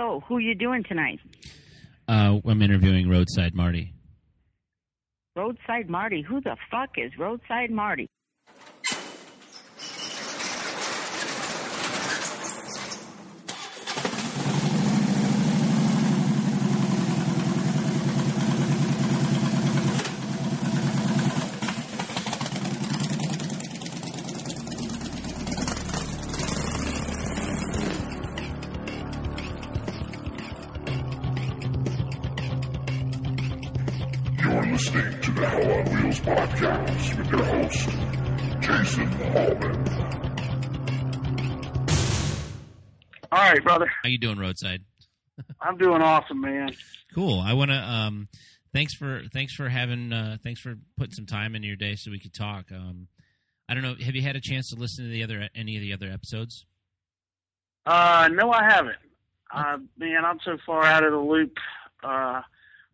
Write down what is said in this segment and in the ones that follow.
So, who you doing tonight? I'm interviewing Roadside Marty. Roadside Marty? Who the fuck is Roadside Marty? Podcast with your host, Jason Hallman. All right, brother. How you doing, Roadside? I'm doing awesome, man. Cool. I want to thanks for putting some time in your day so we could talk. I don't know. Have you had a chance to listen to any of the other episodes? No, I haven't. Man, I'm so far out of the loop.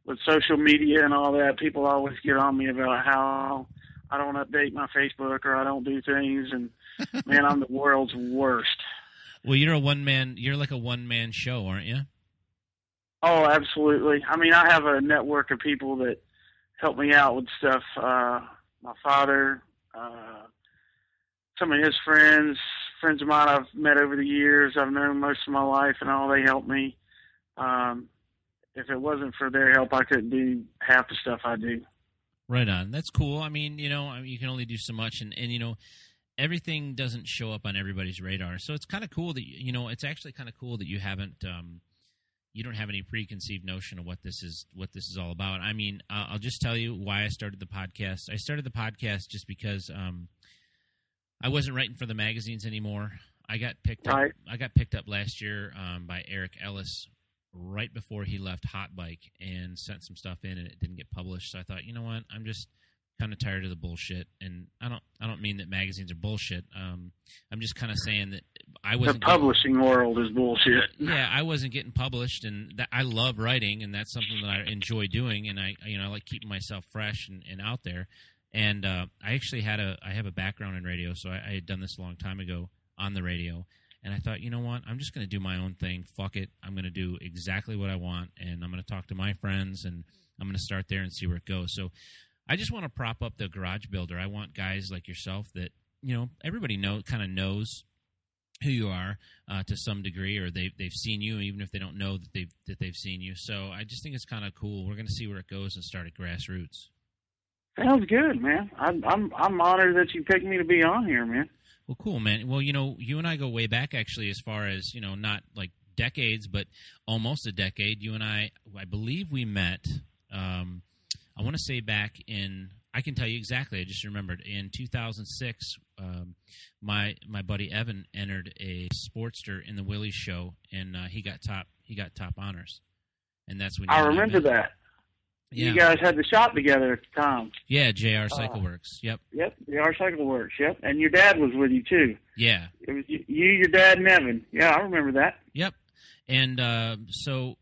With social media and all that, people always get on me about how I don't update my Facebook or I don't do things, and man, I'm the world's worst. Well, you're like a one-man show, aren't you? Oh, absolutely. I mean, I have a network of people that help me out with stuff. My father, some of his friends of mine I've met over the years, I've known most of my life, and all they help me. If it wasn't for their help, I couldn't do half the stuff I do. Right on. That's cool. I mean, you can only do so much. And everything doesn't show up on everybody's radar. So it's kind of cool that, it's actually kind of cool that you haven't, you don't have any preconceived notion of what this is all about. I mean, I'll just tell you why I started the podcast. I started the podcast just because I wasn't writing for the magazines anymore. I got picked up last year by Eric Ellis, right before he left Hot Bike, and sent some stuff in, and it didn't get published. So I thought, you know what, I'm just kind of tired of the bullshit. And I don't mean that magazines are bullshit. I'm just kind of saying that I wasn't. The publishing world is bullshit. Yeah, I wasn't getting published, and I love writing, and that's something that I enjoy doing, and I like keeping myself fresh and out there. And I actually have a background in radio, so I had done this a long time ago on the radio. And I thought, you know what, I'm just going to do my own thing. Fuck it. I'm going to do exactly what I want, and I'm going to talk to my friends, and I'm going to start there and see where it goes. So I just want to prop up the garage builder. I want guys like yourself that, everybody knows who you are to some degree, or they've seen you, even if they don't know that they've seen you. So I just think it's kind of cool. We're going to see where it goes and start at grassroots. Sounds good, man. I'm honored that you picked me to be on here, man. Well, cool, man. Well, you and I go way back, actually, as far as, not like decades, but almost a decade. You and I believe we met, I want to say back in, I can tell you exactly, I just remembered, in 2006, my buddy Evan entered a Sportster in the Willie's show, and he got top honors. And that's when I remember that. Yeah. You guys had the shop together at the time. Yeah, JR Cycle Works. Yep. Yep, JR Cycle Works. Yep, and your dad was with you too. Yeah, it was you, your dad, and Evan. Yeah, I remember that. Yep, and so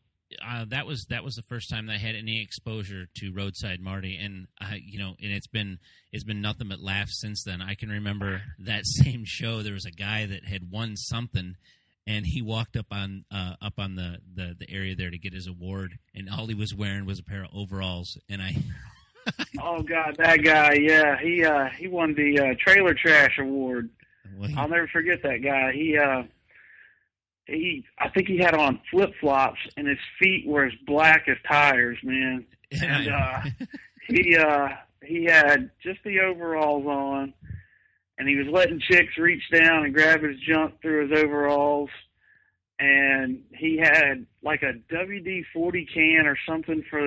that was the first time that I had any exposure to Roadside Marty, and and it's been nothing but laughs since then. I can remember that same show. There was a guy that had won something. And he walked up on the area there to get his award, and all he was wearing was a pair of overalls. And I, oh God, that guy, yeah, he won the Trailer Trash Award. Well, I'll never forget that guy. He I think he had on flip flops, and his feet were as black as tires, man. And he had just the overalls on. And he was letting chicks reach down and grab his junk through his overalls. And he had like a WD-40 can or something for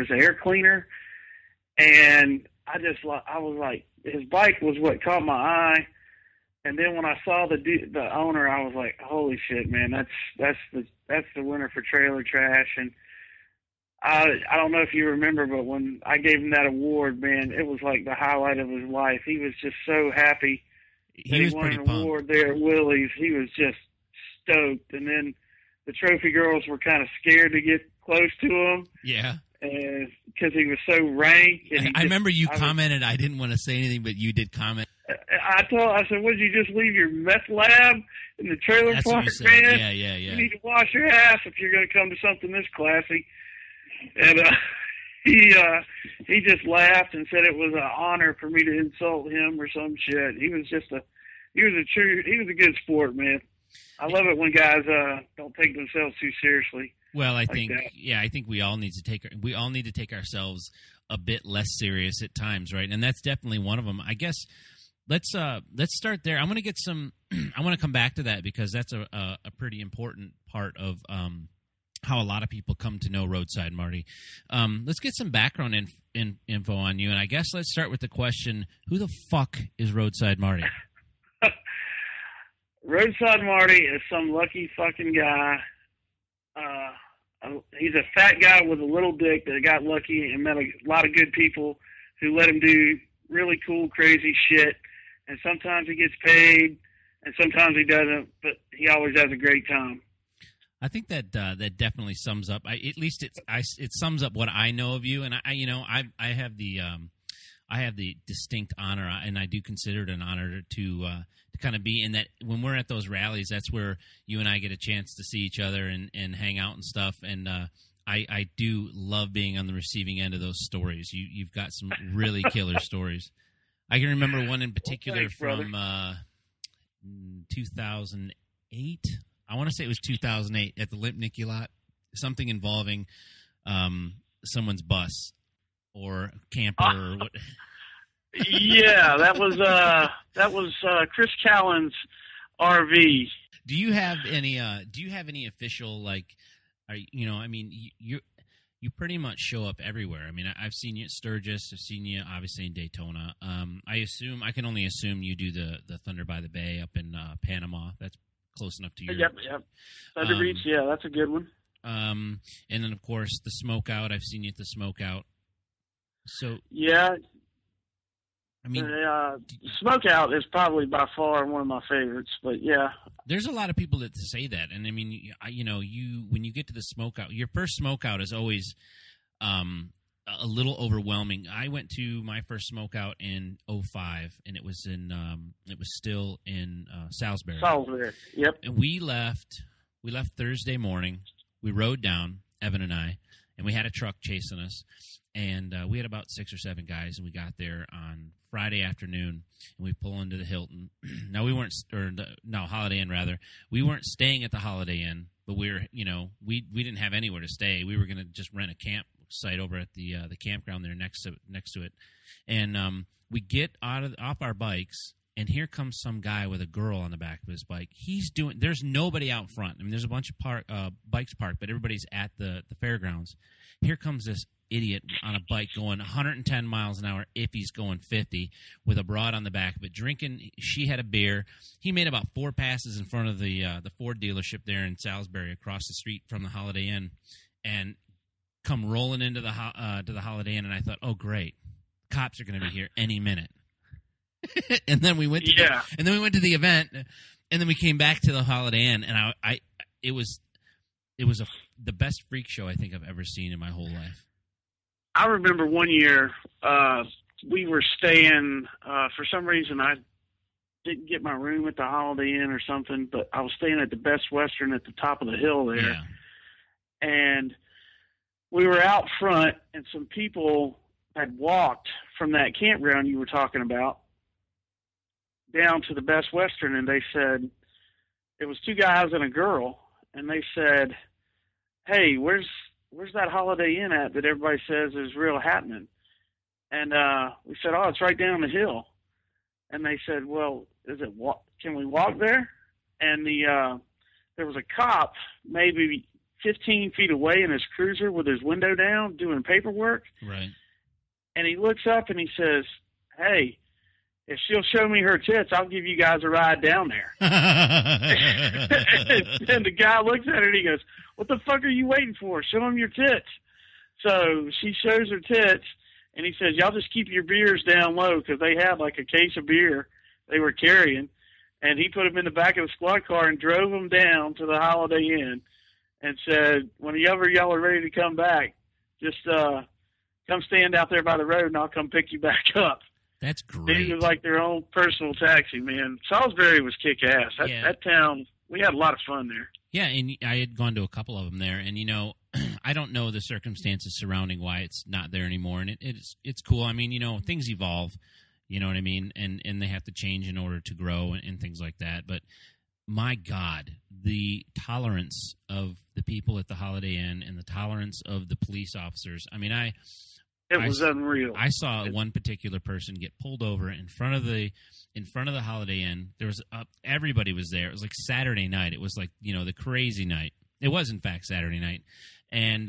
his air cleaner. And I was like, his bike was what caught my eye. And then when I saw the owner, I was like, holy shit, man, that's the winner for Trailer Trash. And I don't know if you remember, but when I gave him that award, man, it was like the highlight of his life. He was just so happy that he won an award there at Willie's. He was just stoked. And then the trophy girls were kind of scared to get close to him. Yeah. Because he was so rank. I remember you commented, I didn't want to say anything, but you did comment. I said, what, did you just leave your meth lab in the trailer park, man? Yeah. You need to wash your ass if you're going to come to something this classy. And he just laughed and said it was an honor for me to insult him or some shit. He was just a good sport, man. I love it when guys don't take themselves too seriously. Well, I think we all need to take ourselves a bit less serious at times, right? And that's definitely one of them. I guess let's start there. I want to come back to that because that's a pretty important part of how a lot of people come to know Roadside Marty. Let's get some background info on you, and I guess let's start with the question: who the fuck is Roadside Marty? Roadside Marty is some lucky fucking guy. He's a fat guy with a little dick that got lucky and met a lot of good people who let him do really cool, crazy shit. And sometimes he gets paid and sometimes he doesn't, but he always has a great time. I think that that definitely sums up. It sums up what I know of you. And I have the distinct honor, and I do consider it an honor to kind of be in that. When we're at those rallies, that's where you and I get a chance to see each other and hang out and stuff. And I do love being on the receiving end of those stories. You've got some really killer stories. I can remember one in particular from 2008. I want to say it was 2008 at the Limp Nikki lot, something involving someone's bus. Or camper. Or what? Yeah, that was Chris Callen's RV. Do you have any? Do you have any official you pretty much show up everywhere. I mean, I've seen you at Sturgis. I've seen you obviously in Daytona. I can only assume you do the Thunder by the Bay up in Panama. That's close enough to your. Yep. Thunder Beach. Yeah, that's a good one. And then of course the Smokeout. I've seen you at the Smokeout. So yeah, I mean, Smokeout is probably by far one of my favorites. But yeah, there's a lot of people that say that, and I mean, when you get to the Smokeout, your first Smokeout is always a little overwhelming. I went to my first Smokeout in 2005, and it was still in Salisbury. Salisbury, yep. And we left Thursday morning. We rode down, Evan and I, and we had a truck chasing us. And we had about 6 or 7 guys, and we got there on Friday afternoon, and we pull into the Hilton. Now, Holiday Inn, rather. We weren't staying at the Holiday Inn, but we didn't have anywhere to stay. We were going to just rent a campsite over at the campground there next to it. And we get off our bikes, and here comes some guy with a girl on the back of his bike. There's nobody out front. I mean, there's a bunch of bikes parked, but everybody's at the fairgrounds. Here comes this idiot on a bike going 110 miles an hour if he's going 50 with a broad on the back, but drinking. She had a beer. He made about 4 passes in front of the Ford dealership there in Salisbury across the street from the Holiday Inn and come rolling into the Holiday Inn. And I thought, oh, great. Cops are going to be here any minute. And then we went to the event, and then we came back to the Holiday Inn, and it was the best freak show I think I've ever seen in my whole life. I remember one year we were staying for some reason I didn't get my room at the Holiday Inn or something, but I was staying at the Best Western at the top of the hill there, yeah. And we were out front, and some people had walked from that campground you were talking about down to the Best Western, and they said, it was 2 guys and a girl, and they said, hey, where's that Holiday Inn at that everybody says is real happening? And we said, oh, it's right down the hill. And they said, well, can we walk there? And there was a cop maybe 15 feet away in his cruiser with his window down doing paperwork. Right. And he looks up and he says, hey, if she'll show me her tits, I'll give you guys a ride down there. And the guy looks at her and he goes, what the fuck are you waiting for? Show him your tits. So she shows her tits, and he says, y'all just keep your beers down low, because they had like a case of beer they were carrying. And he put them in the back of the squad car and drove them down to the Holiday Inn and said, whenever y'all are ready to come back, just come stand out there by the road, and I'll come pick you back up. That's great. They were like their own personal taxi, man. Salisbury was kick-ass. That town, we had a lot of fun there. Yeah, and I had gone to a couple of them there, and, you know, I don't know the circumstances surrounding why it's not there anymore, and it's cool. I mean, you know, things evolve, you know what I mean, and they have to change in order to grow and things like that. But, my God, the tolerance of the people at the Holiday Inn and the tolerance of the police officers, I mean, It was unreal. I saw one particular person get pulled over in front of the Holiday Inn. There was everybody was there. It was like Saturday night. It was like, you know, the crazy night. It was, in fact, Saturday night. And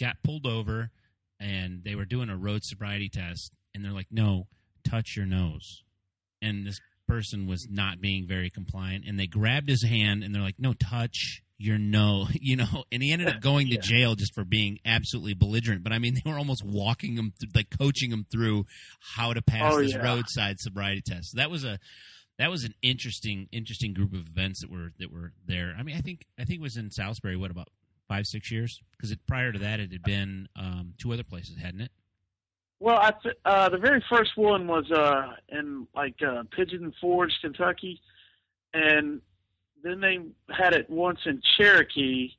got pulled over, and they were doing a road sobriety test. And they're like, no, touch your nose. And this person was not being very compliant. And they grabbed his hand, and they're like, no, touch your nose, you know. And he ended up going to jail just for being absolutely belligerent. But, I mean, they were almost walking him, like coaching him through how to pass this roadside sobriety test. So that was an interesting group of events that were there. I mean, I think it was in Salisbury, what, about 5-6 years? Because prior to that, it had been two other places, hadn't it? Well, the very first one was in, like, Pigeon Forge, Kentucky, and then they had it once in Cherokee,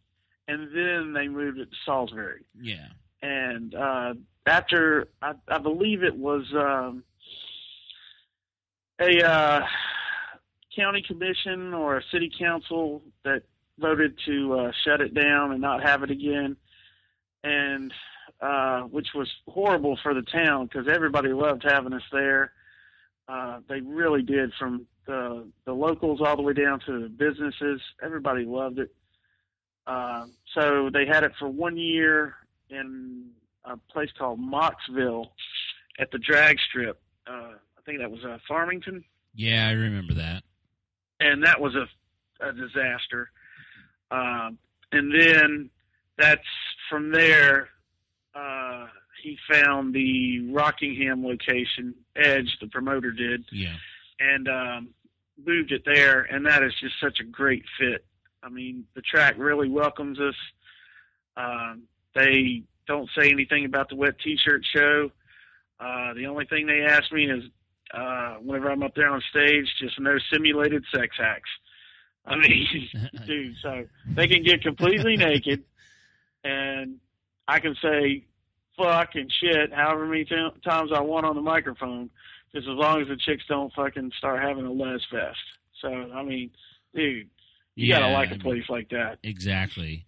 and then they moved it to Salisbury. Yeah. And after, I believe it was a county commission or a city council that voted to shut it down and not have it again, and which was horrible for the town because everybody loved having us there. They really did, from the locals all the way down to the businesses. Everybody loved it. So they had it for 1 year in a place called Moxville at the drag strip. I think that was Farmington. Yeah, I remember that. And that was a disaster. And then that's from there, he found the Rockingham location, Edge, the promoter did. Yeah. And moved it there, and that is just such a great fit. I mean, the track really welcomes us. They don't say anything about the wet T-shirt show. The only thing they ask me is, whenever I'm up there on stage, just no simulated sex acts. I mean, dude, so they can get completely naked, and I can say fuck and shit however many times I want on the microphone, just as long as the chicks don't fucking start having a les fest. So, I mean, dude, you gotta like a place like that. Exactly.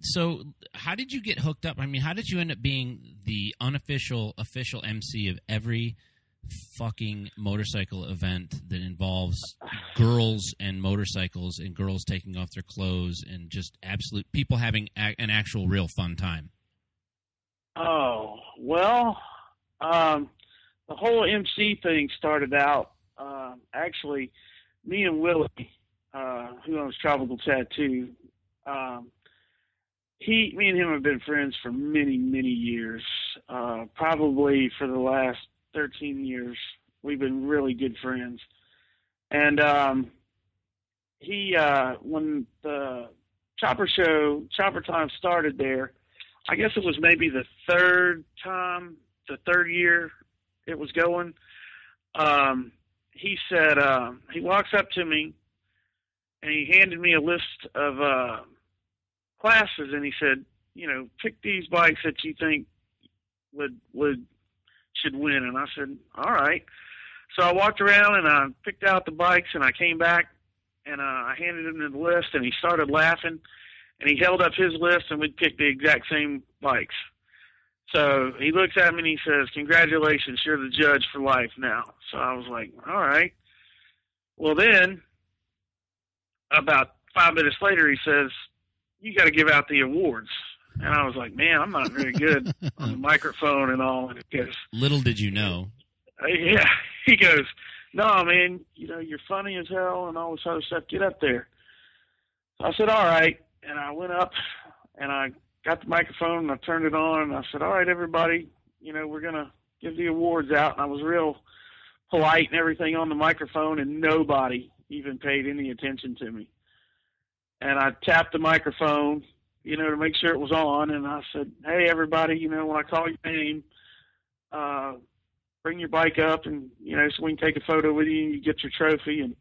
So how did you get hooked up? I mean, how did you end up being the unofficial, official MC of every fucking motorcycle event that involves girls and motorcycles and girls taking off their clothes and just absolute people having an actual real fun time? Oh, well, the whole MC thing started out, actually, me and Willie, who owns Tropical Tattoo, me and him have been friends for many, many years. Probably for the last 13 years, we've been really good friends. And he when the Chopper Time started there, I guess it was maybe the third year it was going, he said, he walks up to me and he handed me a list of classes, and he said, you know, pick these bikes that you think should win. And I said, all right. So I walked around and I picked out the bikes, and I came back and I handed him the list, and he started laughing, and he held up his list, and we picked the exact same bikes. So he looks at me and he says, congratulations, you're the judge for life now. So I was like, all right. Well, then about 5 minutes later, he says, you got to give out the awards. And I was like, man, I'm not very good on the microphone and all. And he goes, little did you know. Yeah. He goes, no, man, you know, you're funny as hell and all this other stuff. Get up there. So I said, all right. And I went up and I got the microphone and I turned it on and I said, all right, everybody, you know, we're going to give the awards out. And I was real polite and everything on the microphone, and nobody even paid any attention to me. And I tapped the microphone, you know, to make sure it was on. And I said, hey, everybody, you know, when I call your name, bring your bike up and, you know, so we can take a photo with you and you get your trophy. And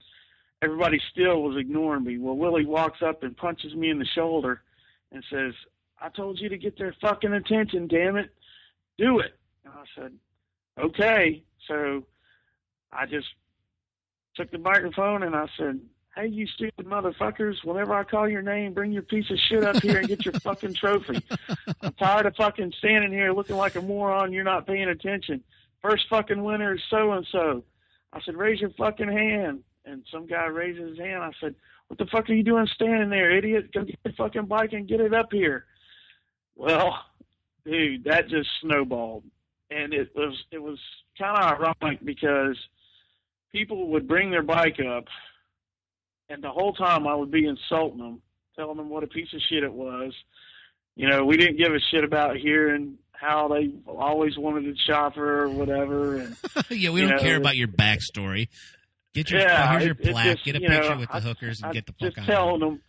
everybody still was ignoring me. Well, Willie walks up and punches me in the shoulder and says, I told you to get their fucking attention, damn it. Do it. And I said, okay. So I just took the microphone and I said, hey, you stupid motherfuckers, whenever I call your name, bring your piece of shit up here and get your fucking trophy. I'm tired of fucking standing here looking like a moron. You're not paying attention. First fucking winner is so-and-so. I said, raise your fucking hand. And some guy raises his hand. I said, what the fuck are you doing standing there, idiot? Go get your fucking bike and get it up here. Well, dude, that just snowballed. And it was kind of ironic because people would bring their bike up, and the whole time I would be insulting them, telling them what a piece of shit it was. You know, we didn't give a shit about hearing how they always wanted a chopper or whatever. And, yeah, we don't care about your backstory. Get your, here's your plaque. Get a picture with the hookers and get the fuck out. Just telling them,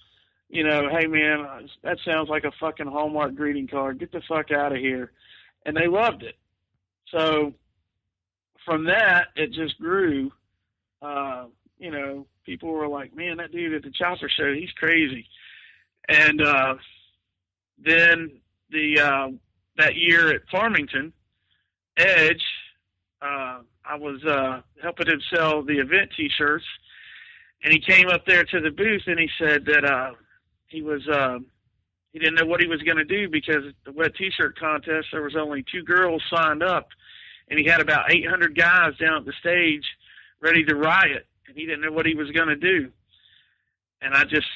you know, hey, man, that sounds like a fucking Hallmark greeting card. Get the fuck out of here. And they loved it. So from that, it just grew. You know, people were like, man, that dude at the chopper show, he's crazy. And then that year at Farmington, Edge, I was helping him sell the event T-shirts, and he came up there to the booth, and he said that he didn't know what he was going to do because the wet T-shirt contest, there was only 2 girls signed up, and he had about 800 guys down at the stage ready to riot, and he didn't know what he was going to do. And I just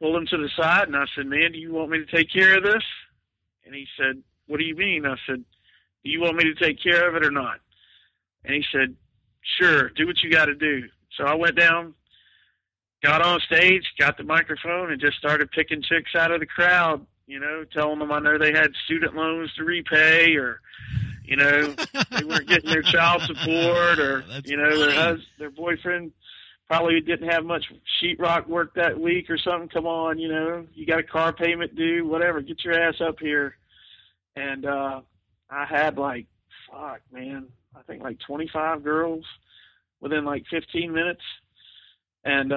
pulled him to the side, and I said, man, do you want me to take care of this? And he said, what do you mean? I said, do you want me to take care of it or not? And he said, sure, do what you got to do. So I went down, got on stage, got the microphone, and just started picking chicks out of the crowd, you know, telling them I know they had student loans to repay or, you know, they weren't getting their child support or, that's, you know, their boyfriend probably didn't have much sheetrock work that week or something. Come on, you know, you got a car payment due, whatever, get your ass up here. And I had like, fuck, man, I think like 25 girls within like 15 minutes. And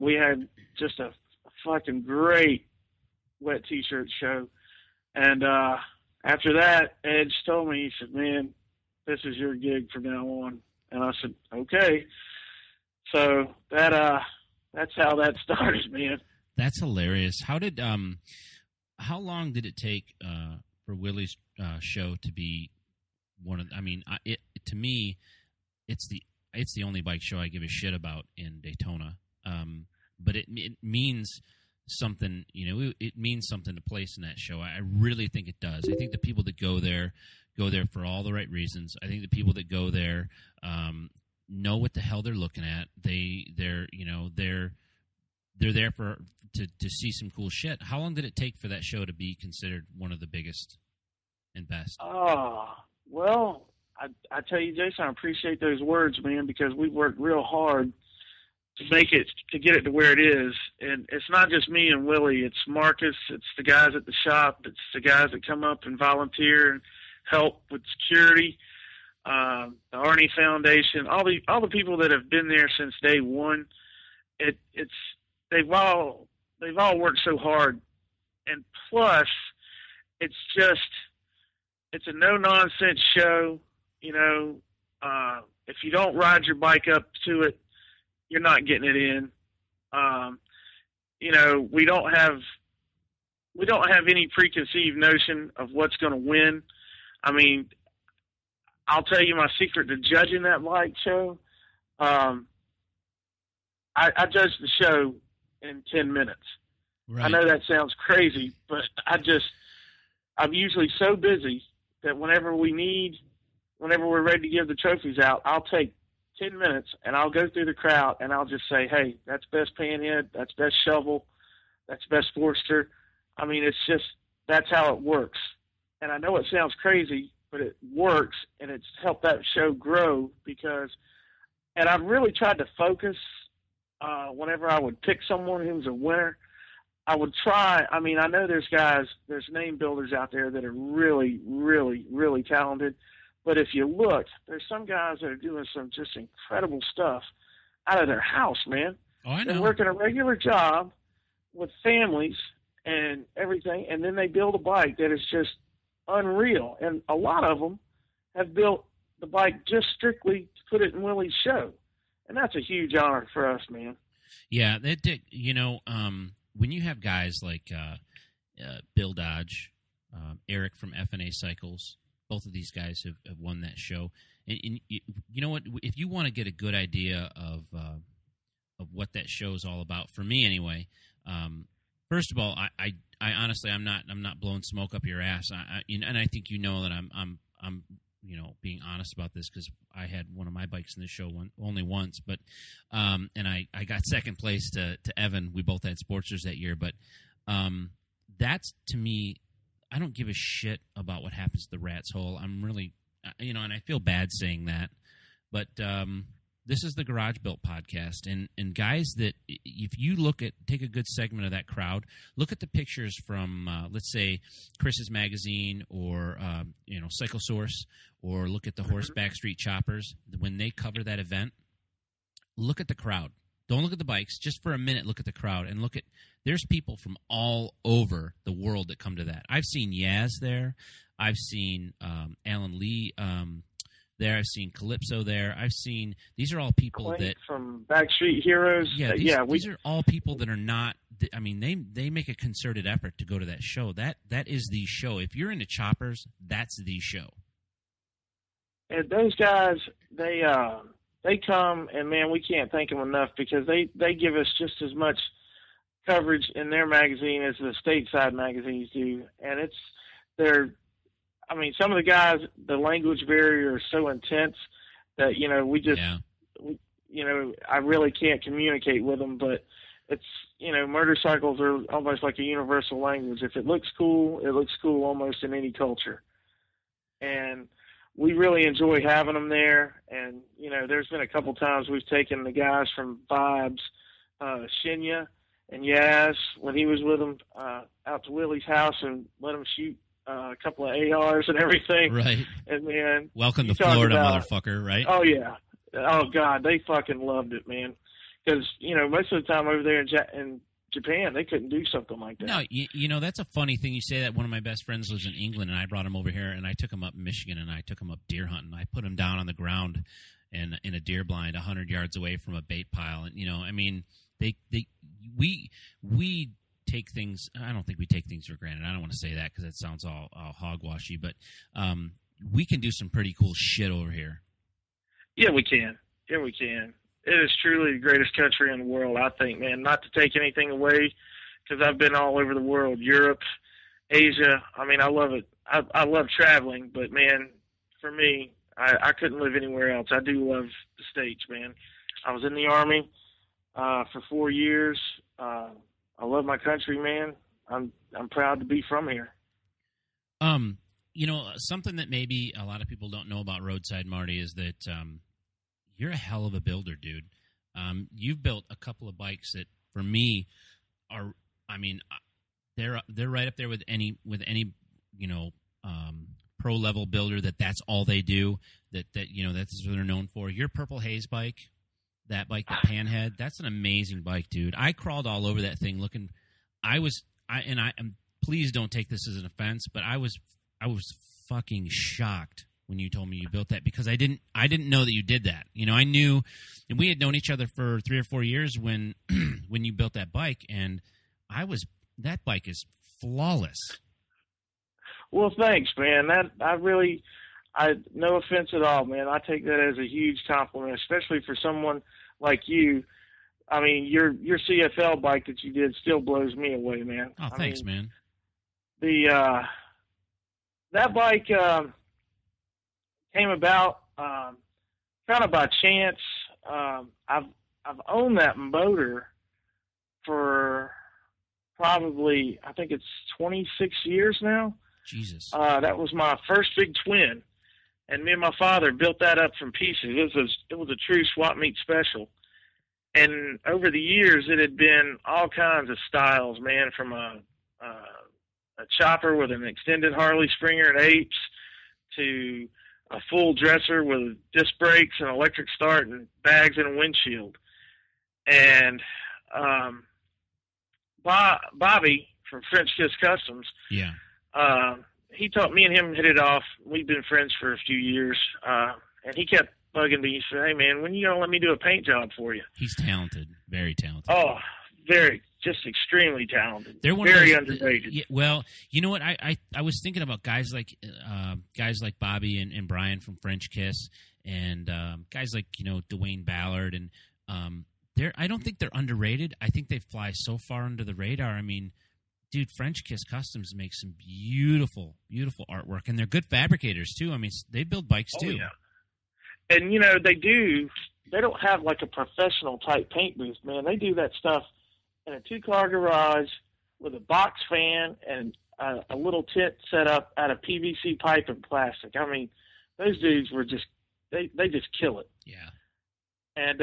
we had just a fucking great wet T-shirt show. And after that, Edge told me, he said, man, this is your gig from now on. And I said, okay. So that that's how that started, man. That's hilarious. How did how long did it take for Willie's show to be one of? I mean, to me, it's the only bike show I give a shit about in Daytona. But it means something, you know. It means something to place in that show. I really think it does. I think the people that go there for all the right reasons. I think the people that go there know what the hell they're looking at. They're there to see some cool shit. How long did it take for that show to be considered one of the biggest and best? Oh, well, I tell you, Jason, I appreciate those words, man, because we worked real hard to get it to where it is. And it's not just me and Willie. It's Marcus. It's the guys at the shop. It's the guys that come up and volunteer and help with security. The Arnie Foundation, all the people that have been there since day one. They've all worked so hard. And plus, it's a no nonsense show. You know, if you don't ride your bike up to it, you're not getting it in. You know, we don't have any preconceived notion of what's going to win. I mean, I'll tell you my secret to judging that bike show. I judged the show in 10 minutes. Right. I know that sounds crazy, but I'm usually so busy that whenever we're ready to give the trophies out, I'll take 10 minutes and I'll go through the crowd and I'll just say, hey, that's best panhead, that's best shovel, that's best forester. I mean, it's just, that's how it works. And I know it sounds crazy, but it works, and it's helped that show grow and I've really tried to focus whenever I would pick someone who's a winner. I know there's named builders out there that are really, really, really talented, But if you look, there's some guys that are doing some just incredible stuff out of their house, man. Oh, I know. They're working a regular job with families and everything, and then they build a bike that is just unreal. And a lot of them have built the bike just strictly to put it in Willie's show. And that's a huge honor for us, man. Yeah, that did. You know, when you have guys like Bill Dodge, Eric from F&A Cycles, both of these guys have won that show. And you know what? If you want to get a good idea of what that show is all about, for me anyway, first of all, I honestly, I'm not blowing smoke up your ass. I think you know that I'm you know, being honest about this because I had one of my bikes in the show only once, but and I got second place to Evan. We both had Sportsters that year, but that's, to me, I don't give a shit about what happens to the rat's hole. I'm really, you know, and I feel bad saying that, but this is the Garage Built podcast, and guys, that if you take a good segment of that crowd, look at the pictures from let's say Chris's Magazine or you know, Cycle Source, or look at the Horseback Street Choppers when they cover that event. Look at the crowd. Don't look at the bikes. Just for a minute, look at the crowd and look at. There's people from all over the world that come to that. I've seen Yaz there. I've seen Alan Lee. There, I've seen Calypso there. I've seen, these are all people Clank that from Backstreet Heroes. Yeah, these are all people that are not. I mean, they make a concerted effort to go to that show. That is the show. If you're into choppers, that's the show. And those guys, they come, and man, we can't thank them enough because they give us just as much coverage in their magazine as the stateside magazines do, and I mean, some of the guys, the language barrier is so intense that, you know, I really can't communicate with them, but it's, you know, motorcycles are almost like a universal language. If it looks cool almost in any culture. And we really enjoy having them there. And, you know, there's been a couple times we've taken the guys from Vibes, Shinya and Yaz, when he was with them, out to Willie's house and let them shoot a couple of ARs and everything. Right. And man, welcome to Florida, motherfucker, right? Oh, yeah. Oh, God, they fucking loved it, man. Because, you know, most of the time over there in Japan, they couldn't do something like that. No, you know, that's a funny thing you say that. One of my best friends lives in England, and I brought him over here, and I took him up in Michigan, and I took him up deer hunting. I put him down on the ground and in a deer blind 100 yards away from a bait pile. And, you know, I mean, we take things, I don't think we take things for granted. I don't want to say that because that sounds all hogwashy, but we can do some pretty cool shit over here. Yeah, we can. It is truly the greatest country in the world, I think, man. Not to take anything away, because I've been all over the world, Europe, Asia. I mean, I love it. I love traveling, but, man, for me, I couldn't live anywhere else. I do love the States, man. I was in the Army for 4 years. I love my country, man. I'm proud to be from here. You know, something that maybe a lot of people don't know about Roadside Marty is that you're a hell of a builder, dude. You've built a couple of bikes that, for me, are, I mean, they're right up there with any you know, pro level builder that's all they do, that you know, that's what they're known for. Your Purple Haze bike. That bike, that Panhead, that's an amazing bike, dude. I crawled all over that thing looking. Please don't take this as an offense, but I was fucking shocked when you told me you built that because I didn't know that you did that. You know, I knew, and we had known each other for 3 or 4 years when when you built that bike, and that bike is flawless. Well, thanks, man. No offense at all, man. I take that as a huge compliment, especially for someone like you. I mean, your CFL bike that you did still blows me away, man. Oh, thanks, man. The that bike came about kind of by chance. I've owned that motor for probably, I think it's 26 years now. Jesus. That was my first big twin. And me and my father built that up from pieces. It was a true swap meet special. And over the years, it had been all kinds of styles, man, from a chopper with an extended Harley Springer and apes to a full dresser with disc brakes and electric start and bags and a windshield. And Bobby from French Kiss Customs, he taught me and him hit it off. We've been friends for a few years, and he kept bugging me. He said, "Hey, man, when are you going to let me do a paint job for you?" He's talented, very talented. Oh, very. Just extremely talented. They're one very of those, underrated. Yeah, well, you know what? I was thinking about guys like Bobby and Brian from French Kiss, and guys like, you know, Dwayne Ballard, and I don't think they're underrated. I think they fly so far under the radar. I mean, dude, French Kiss Customs makes some beautiful, beautiful artwork, and they're good fabricators too. I mean, they build bikes too. Yeah. And you know, they do. They don't have like a professional type paint booth, man. They do that stuff in a two-car garage with a box fan and a little tent set up out of PVC pipe and plastic. I mean, those dudes were just they just kill it. Yeah. And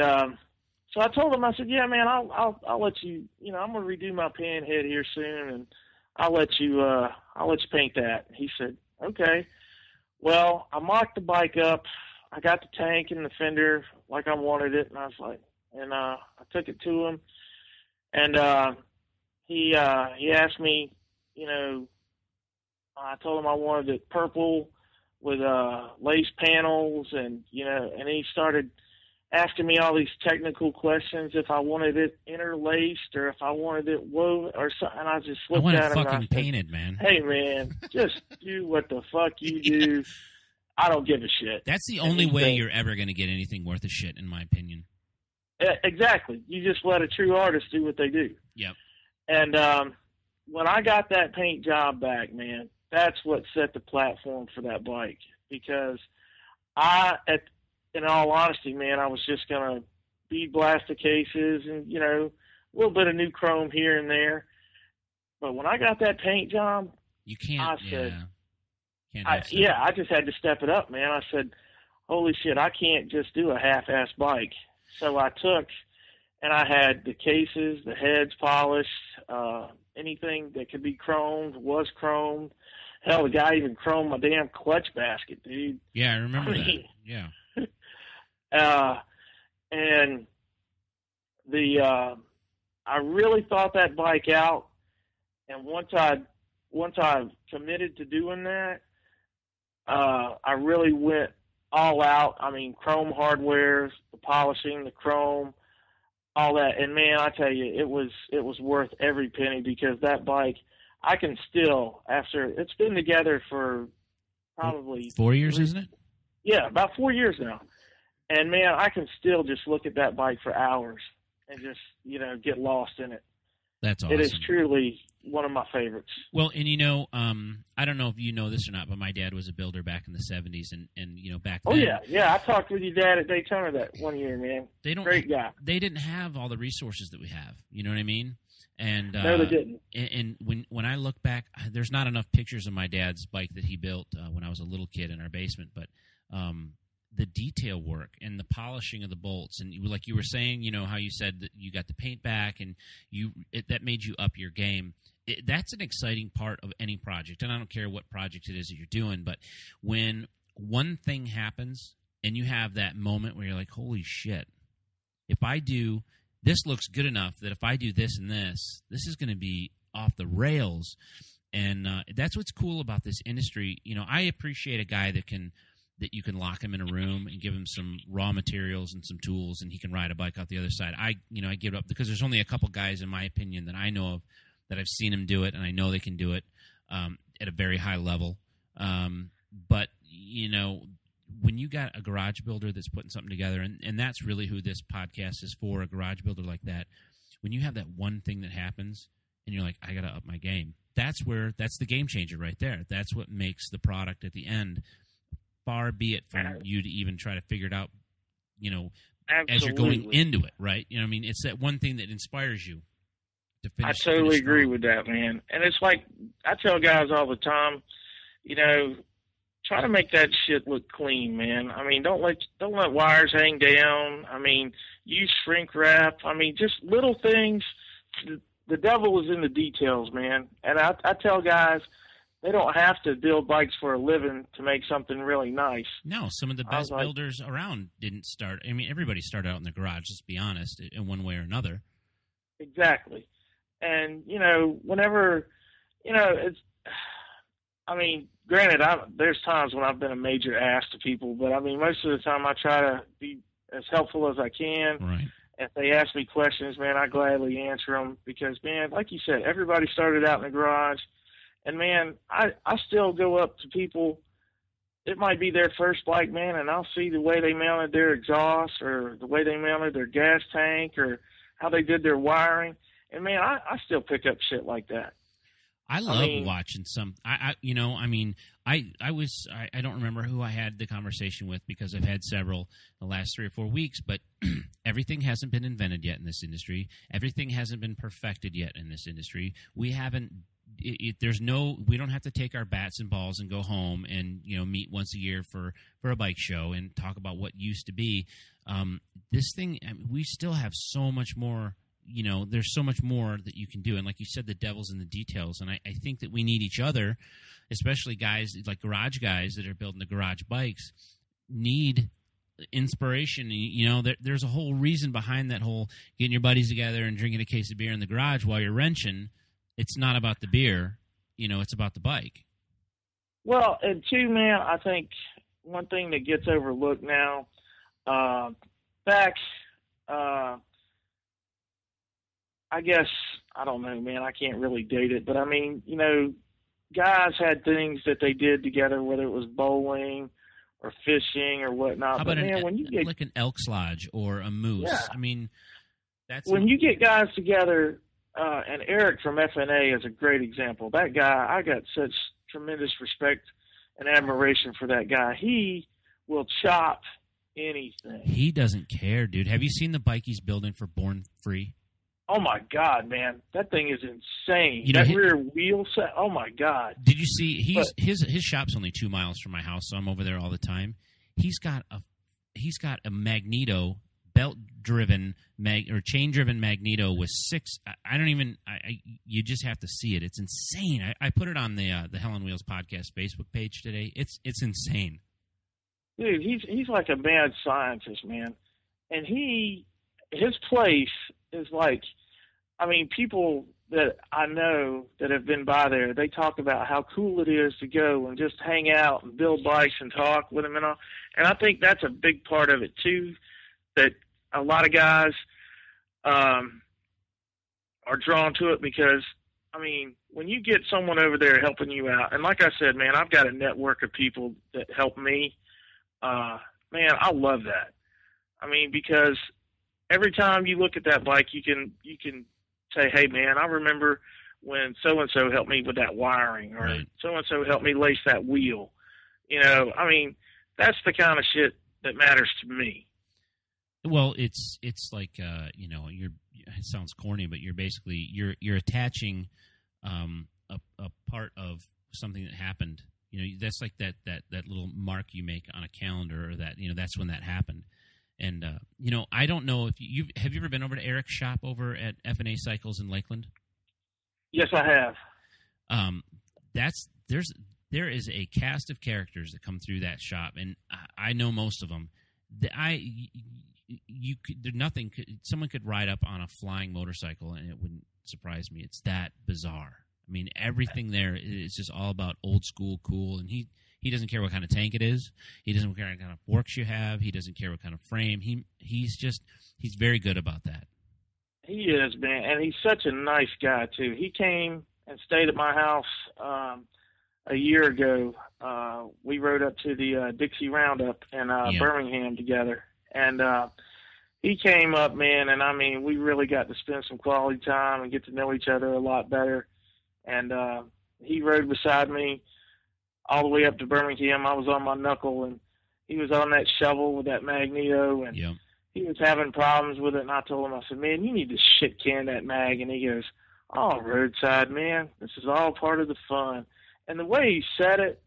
so I told him, I said, "Yeah, man, I'll let you. You know, I'm gonna redo my pan head here soon, and I'll let you paint that." He said, "Okay." Well, I mocked the bike up. I got the tank and the fender like I wanted it, and I was like, and I took it to him. And he asked me, you know, I told him I wanted it purple with lace panels, and you know, and he started asking me all these technical questions if I wanted it interlaced or if I wanted it woven or something. And I just looked at him. I want it fucking painted, man. Hey, man, just do what the fuck you do. I don't give a shit. That's the only way you're ever going to get anything worth a shit, in my opinion. Exactly. You just let a true artist do what they do. Yep. And when I got that paint job back, man, that's what set the platform for that bike. Because in all honesty, man, I was just going to bead blast the cases and, you know, a little bit of new chrome here and there. But when I got that paint job, you can't. I just had to step it up, man. I said, holy shit, I can't just do a half-ass bike. So I took, and I had the cases, the heads polished, anything that could be chromed was chromed. Hell, the guy even chromed my damn clutch basket, dude. Yeah, I remember that. Yeah. And I really thought that bike out, and once I committed to doing that, I really went all out. I mean, chrome hardware, the polishing, the chrome, all that. And man, I tell you, it was worth every penny, because that bike, I can still, after it's been together for probably 4 years, isn't it? Yeah, about 4 years now. And man, I can still just look at that bike for hours and just, you know, get lost in it. That's awesome. It is truly one of my favorites. Well, and you know, I don't know if you know this or not, but my dad was a builder back in the 70s, and you know, back then. Oh, yeah, I talked with your dad at Daytona that one year, man. Great guy. They didn't have all the resources that we have, you know what I mean? And no, they didn't. And when I look back, there's not enough pictures of my dad's bike that he built when I was a little kid in our basement, but the detail work and the polishing of the bolts, and like you were saying, you know, how you said that you got the paint back and that made you up your game. That's an exciting part of any project, and I don't care what project it is that you're doing, but when one thing happens and you have that moment where you're like, holy shit, if I do this, looks good enough that if I do this and this, this is going to be off the rails. And that's what's cool about this industry. You know, I appreciate a guy that you can lock him in a room and give him some raw materials and some tools, and he can ride a bike out the other side. I give it up, because there's only a couple guys, in my opinion, that I know of that I've seen him do it, and I know they can do it at a very high level. But, you know, when you got a garage builder that's putting something together, and that's really who this podcast is for, a garage builder like that, when you have that one thing that happens and you're like, I got to up my game, that's the game changer right there. That's what makes the product at the end. Far be it from you to even try to figure it out, you know, absolutely, as you're going into it, right? You know what I mean? It's that one thing that inspires you to finish. I totally agree with that, man. And it's like I tell guys all the time, you know, try to make that shit look clean, man. I mean, don't let wires hang down. I mean, use shrink wrap. I mean, just little things. The devil is in the details, man. And I tell guys, they don't have to build bikes for a living to make something really nice. No, some of the best builders around didn't start. I mean, everybody started out in the garage, let's be honest, in one way or another. Exactly. And, you know, whenever, you know, it's, I mean, granted, there's times when I've been a major ass to people, but, I mean, most of the time I try to be as helpful as I can. Right. If they ask me questions, man, I gladly answer them because, man, like you said, everybody started out in the garage. And, man, I still go up to people. It might be their first bike, man, and I'll see the way they mounted their exhaust or the way they mounted their gas tank or how they did their wiring. And, man, I still pick up shit like that. I love watching some. I don't remember who I had the conversation with because I've had several the last 3 or 4 weeks. But everything hasn't been invented yet in this industry. Everything hasn't been perfected yet in this industry. We haven't. We don't have to take our bats and balls and go home and meet once a year for a bike show and talk about what used to be. This thing, we still have so much more. There's so much more that you can do. And like you said, the devil's in the details. And I think that we need each other, especially guys like garage guys that are building the garage bikes, need inspiration. There's a whole reason behind that whole getting your buddies together and drinking a case of beer in the garage while you're wrenching. It's not about the beer. It's about the bike. Well, and too, man, I think one thing that gets overlooked now, I guess, I don't know, man, I can't really date it, but I mean, guys had things that they did together, whether it was bowling or fishing or whatnot. How about like an elk's lodge or a moose? Yeah. I mean, that's... When you get guys together, and Eric from FNA is a great example. That guy, I got such tremendous respect and admiration for that guy. He will chop anything. He doesn't care, dude. Have you seen the bike he's building for Born Free? Oh, my God, man. That thing is insane. Rear wheel set, oh, my God. Did you see? His shop's only 2 miles from my house, so I'm over there all the time. He's got a magneto, belt-driven or chain-driven magneto with six. You just have to see it. It's insane. I put it on the Hell on Wheels podcast Facebook page today. It's insane. Dude, he's like a mad scientist, man. And his place... is like, I mean, people that I know that have been by there, they talk about how cool it is to go and just hang out and build bikes and talk with them and all. And I think that's a big part of it too, that a lot of guys are drawn to it because, I mean, when you get someone over there helping you out, and like I said, man, I've got a network of people that help me. Man, I love that. I mean, because every time you look at that bike, you can say, hey, man, I remember when so-and-so helped me with that wiring, or right, so-and-so helped me lace that wheel. I mean, that's the kind of shit that matters to me. Well, it's like, it sounds corny, but you're basically attaching a part of something that happened. That's like that little mark you make on a calendar, or that, that's when that happened. And, I don't know if have you ever been over to Eric's shop over at F&A Cycles in Lakeland? Yes, I have. There is a cast of characters that come through that shop, and I know most of them. Someone could ride up on a flying motorcycle, and it wouldn't surprise me. It's that bizarre. I mean, everything there is just all about old school cool, and he doesn't care what kind of tank it is. He doesn't care what kind of forks you have. He doesn't care what kind of frame. He's very good about that. He is, man, and he's such a nice guy too. He came and stayed at my house a year ago. We rode up to the Dixie Roundup in Birmingham together, and he came up, man, and I mean, we really got to spend some quality time and get to know each other a lot better. And he rode beside me all the way up to Birmingham. I was on my knuckle, and he was on that shovel with that magneto, and he was having problems with it. And I told him, I said, man, you need to shit can that mag. And he goes, oh, Roadside, man, this is all part of the fun. And the way he said it,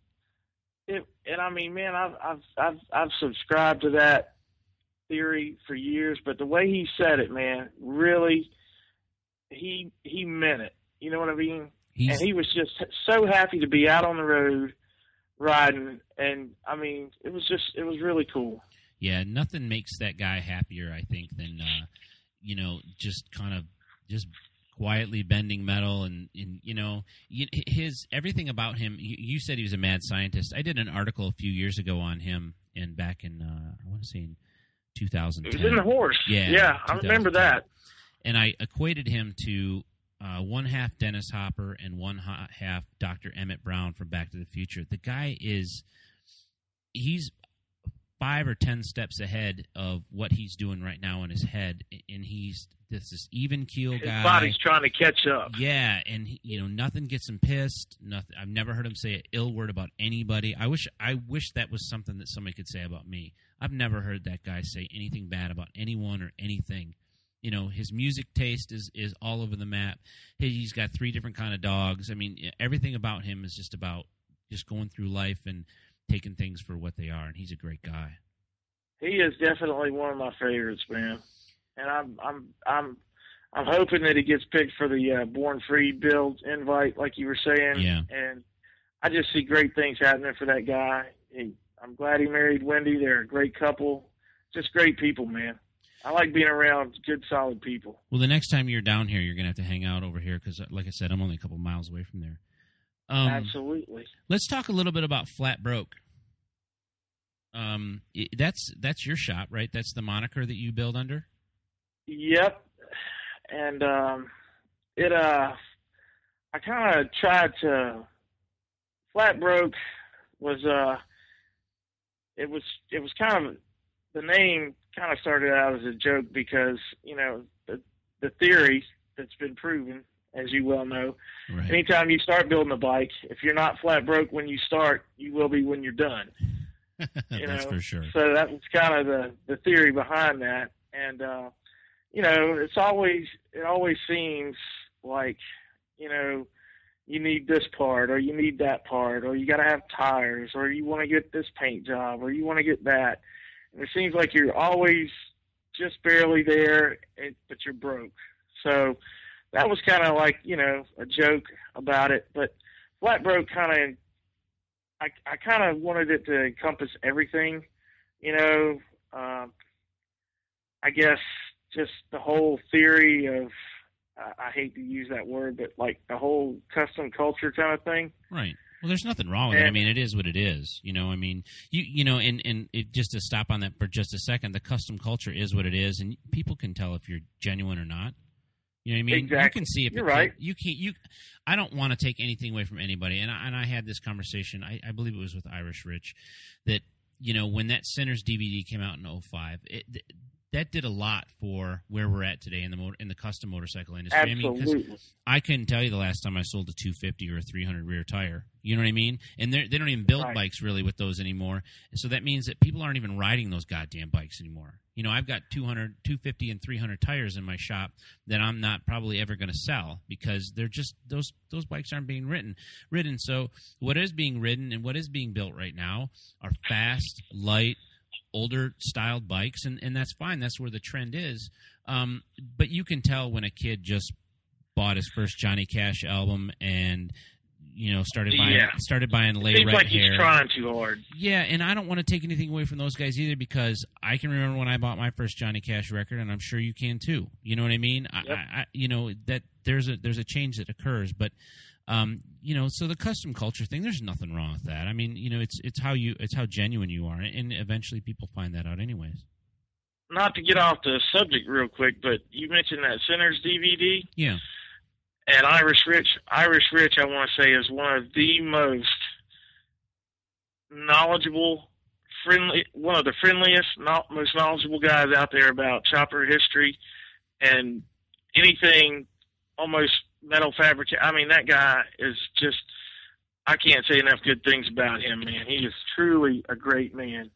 and I mean, man, I've subscribed to that theory for years, but the way he said it, man, really, he meant it. You know what I mean? And he was just so happy to be out on the road riding. And, I mean, it was really cool. Yeah, nothing makes that guy happier, I think, than, you know, just kind of just quietly bending metal. And you know, his everything about him, you said he was a mad scientist. I did an article a few years ago on him and back in, I want to say in 2010. It was in the horse. Yeah, I remember that. And I equated him to one half Dennis Hopper and one half Dr. Emmett Brown from Back to the Future. The guy is, he's 5 or 10 steps ahead of what he's doing right now in his head, and he's this even keel guy. His body's trying to catch up. Yeah, and he, you know, nothing gets him pissed. Nothing. I've never heard him say an ill word about anybody. I wish that was something that somebody could say about me. I've never heard that guy say anything bad about anyone or anything. You know, his music taste is all over the map. He's got 3 different kind of dogs. I mean, everything about him is just about just going through life and taking things for what they are, and he's a great guy. He is definitely one of my favorites, man. And I'm hoping that he gets picked for the Born Free build invite, like you were saying. Yeah. And I just see great things happening for that guy. I'm glad he married Wendy. They're a great couple. Just great people, man. I like being around good, solid people. Well, the next time you're down here, you're going to have to hang out over here because, like I said, I'm only a couple miles away from there. Absolutely. Let's talk a little bit about Flat Broke. That's your shop, right? That's the moniker that you build under? Yep. And I kind of tried to – Flat Broke was it was kind of – the name kind of started out as a joke because, you know, the theory that's been proven – as you well know, right. Anytime you start building a bike, if you're not flat broke when you start, you will be when you're done. You That's know? For sure. So that was kind of the theory behind that. And, you know, it always seems like, you know, you need this part or you need that part or you got to have tires or you want to get this paint job or you want to get that. And it seems like you're always just barely there, but you're broke. So that was kind of like, you know, a joke about it, but Flat Broke kind of, I kind of wanted it to encompass everything, you know, I guess just the whole theory of, I hate to use that word, but like the whole custom culture kind of thing. Right. Well, there's nothing wrong with it. I mean, it is what it is, you know. I mean, you know, and it, just to stop on that for just a second, the custom culture is what it is, and people can tell if you're genuine or not. You know what I mean? Exactly. You can see if you're right. You can't. I don't want to take anything away from anybody. And I had this conversation. I believe it was with Irish Rich, that you know when that Sinners DVD came out in 2005, that did a lot for where we're at today in the custom motorcycle industry. Absolutely. I mean, 'cause I couldn't tell you the last time I sold a 250 or a 300 rear tire. You know what I mean? And they don't even build bikes really with those anymore. So that means that people aren't even riding those goddamn bikes anymore. You know, I've got 200, 250, and 300 tires in my shop that I'm not probably ever going to sell because they're just those bikes aren't being ridden. So what is being ridden and what is being built right now are fast, light, older styled bikes, and that's fine. That's where the trend is. But you can tell when a kid just bought his first Johnny Cash album and you know started buying lay red like hair. He's trying too hard. Yeah, and I don't want to take anything away from those guys either because I can remember when I bought my first Johnny Cash record, and I'm sure you can too. You know what I mean? Yep. I you know that there's a change that occurs, but. You know, so the custom culture thing, there's nothing wrong with that. I mean, you know, it's how genuine you are, and eventually people find that out anyways. Not to get off the subject real quick, but you mentioned that Sinners DVD. Yeah. And Irish Rich, I want to say, is one of the most knowledgeable, most knowledgeable guys out there about chopper history and anything almost metal fabric. I mean, that guy is just, I can't say enough good things about him, man. He is truly a great man.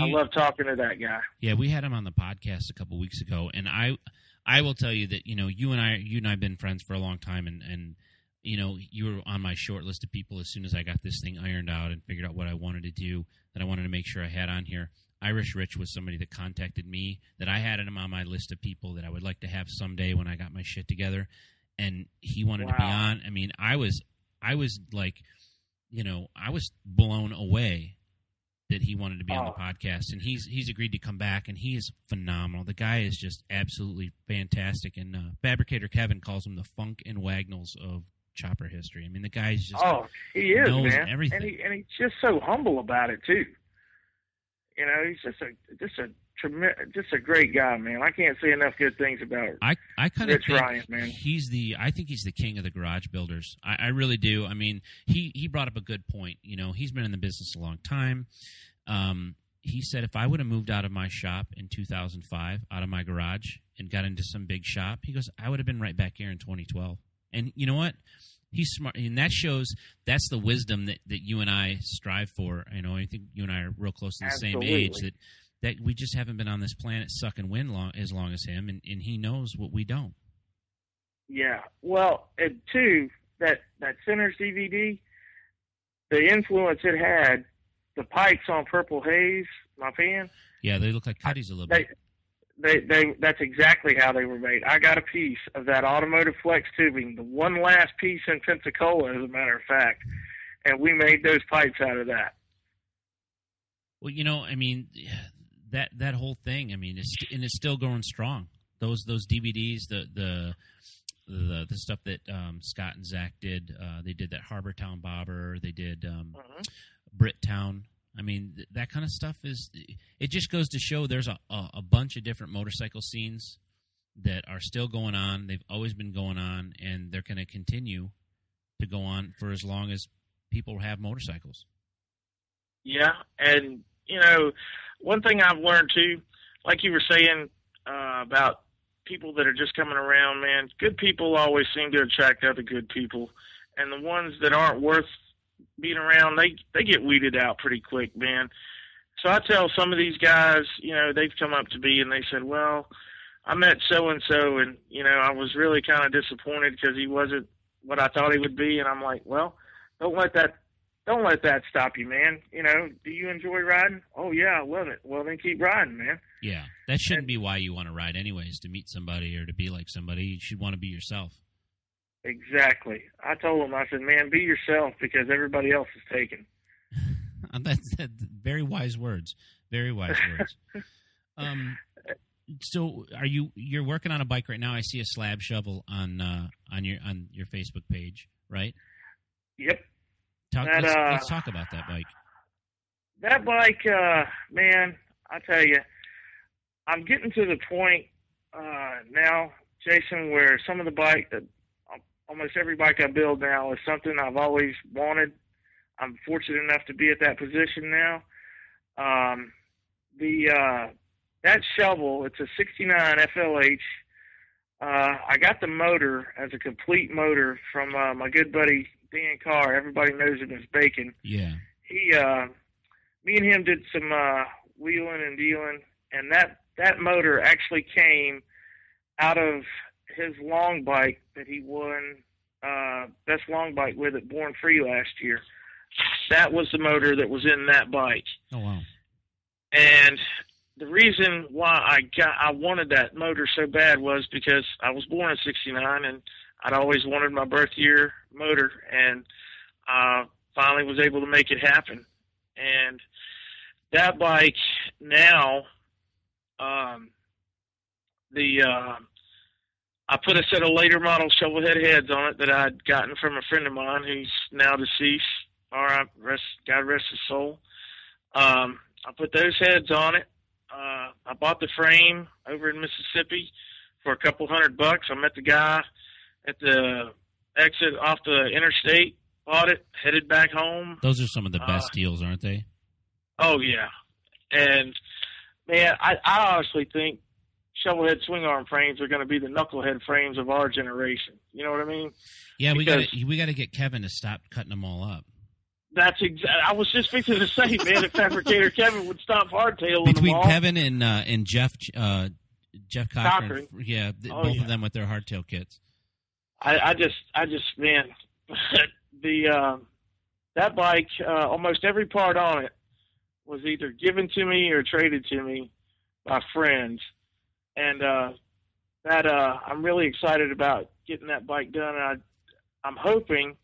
I love talking to that guy. Yeah, we had him on the podcast a couple weeks ago, and I will tell you that, you know, you and I have been friends for a long time, and you know, you were on my short list of people as soon as I got this thing ironed out and figured out what I wanted to do, that I wanted to make sure I had on here. Irish Rich was somebody that contacted me, that I had him on my list of people that I would like to have someday when I got my shit together. and he wanted to be on. I mean, I was like, you know, I was blown away that he wanted to be on the podcast, and he's agreed to come back, and he is phenomenal. The guy is just absolutely fantastic, and Fabricator Kevin calls him the Funk and Wagnalls of chopper history. I mean, the guy's just he is, man, everything. And he's just so humble about it too. You know, he's just a great guy, man. I can't say enough good things about Rich Ryan, man. I think he's the king of the garage builders. I really do. I mean, he brought up a good point. You know, he's been in the business a long time. He said, if I would have moved out of my shop in 2005, out of my garage, and got into some big shop, he goes, I would have been right back here in 2012. And you know what? He's smart, and that shows. That's the wisdom that you and I strive for. You know, I think you and I are real close to the same age. That we just haven't been on this planet sucking wind as long as him, and he knows what we don't. Yeah, well, and two, that Sinner's DVD, the influence it had, the Pikes on Purple Haze, my fan. Yeah, they look like cutties a little bit. That's exactly how they were made. I got a piece of that automotive flex tubing, the one last piece in Pensacola, as a matter of fact, and we made those pipes out of that. Well, you know, I mean, that whole thing, I mean, it's still going strong. Those DVDs, the stuff that Scott and Zach did, they did that Harbortown Bobber, they did Brittown. I mean, that kind of stuff is – it just goes to show there's a bunch of different motorcycle scenes that are still going on. They've always been going on, and they're going to continue to go on for as long as people have motorcycles. Yeah, and, you know, one thing I've learned, too, like you were saying about people that are just coming around, man, good people always seem to attract other good people, and the ones that aren't worth – being around, they get weeded out pretty quick, man. So I tell some of these guys, you know, they've come up to me and they said, well, I met so-and-so and, you know, I was really kind of disappointed because he wasn't what I thought he would be. And I'm like, well, don't let that stop you, man. You know, do you enjoy riding? Oh, yeah, I love it. Well, then keep riding, man. Yeah, that shouldn't be why you want to ride anyways, to meet somebody or to be like somebody. You should want to be yourself. Exactly. I told him, I said, man, be yourself because everybody else is taken. That's very wise words. Very wise words. So are you're working on a bike right now? I see a slab shovel on your Facebook page, right? Yep. Let's talk about that bike. That bike, man, I tell you, I'm getting to the point now, Jason, where some of the bike that almost every bike I build now is something I've always wanted. I'm fortunate enough to be at that position now. That shovel, it's a 69 FLH. I got the motor as a complete motor from my good buddy Dan Carr. Everybody knows him as Bacon. Yeah. He, me and him did some wheeling and dealing, and that motor actually came out of his long bike that he won best long bike with at Born Free last year. That was the motor that was in that bike. Oh, wow. And the reason why I wanted that motor so bad was because I was born in 69 and I'd always wanted my birth year motor, and finally was able to make it happen. And that bike now, I put a set of later model shovel head heads on it that I'd gotten from a friend of mine who's now deceased. All right, God rest his soul. I put those heads on it. I bought the frame over in Mississippi for a couple $100. I met the guy at the exit off the interstate, bought it, headed back home. Those are some of the best deals, aren't they? Oh, yeah. And, man, I honestly think shovelhead swing arm frames are going to be the knucklehead frames of our generation. You know what I mean? Yeah, because we got to get Kevin to stop cutting them all up. That's I was just fixing to say, man, if Fabricator Kevin would stop hardtailing them all. Between Kevin and Jeff Cochran, yeah, both of them with their hardtail kits. I just, man, the that bike, almost every part on it was either given to me or traded to me by friends. And that I'm really excited about getting that bike done. And I'm hoping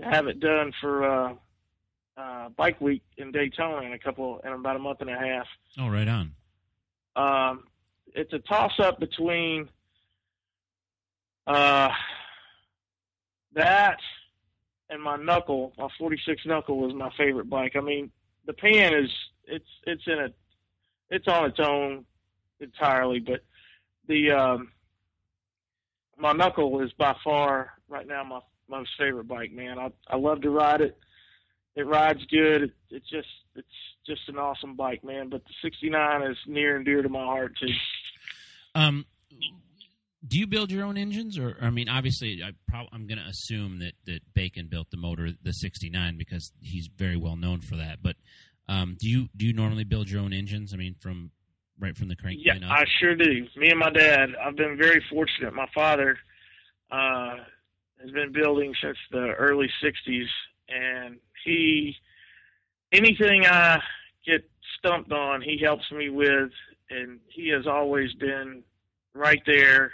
to have it done for Bike Week in Daytona in about a month and a half. Oh, right on. It's a toss-up between that and my knuckle. My 46 knuckle was my favorite bike. I mean, the pan is it's on its own entirely, but the my knuckle is by far right now my most favorite bike. Man, I love to ride it. It rides good. It's just an awesome bike, man. But the 69 is near and dear to my heart too. Do you build your own engines, or I mean, obviously, I'm going to assume that Bacon built the motor, the 69, because he's very well known for that. But do you normally build your own engines? I mean, from the crank. Yeah, I sure do. Me and my dad. I've been very fortunate. My father has been building since the early 60s, and anything I get stumped on, he helps me with, and he has always been right there.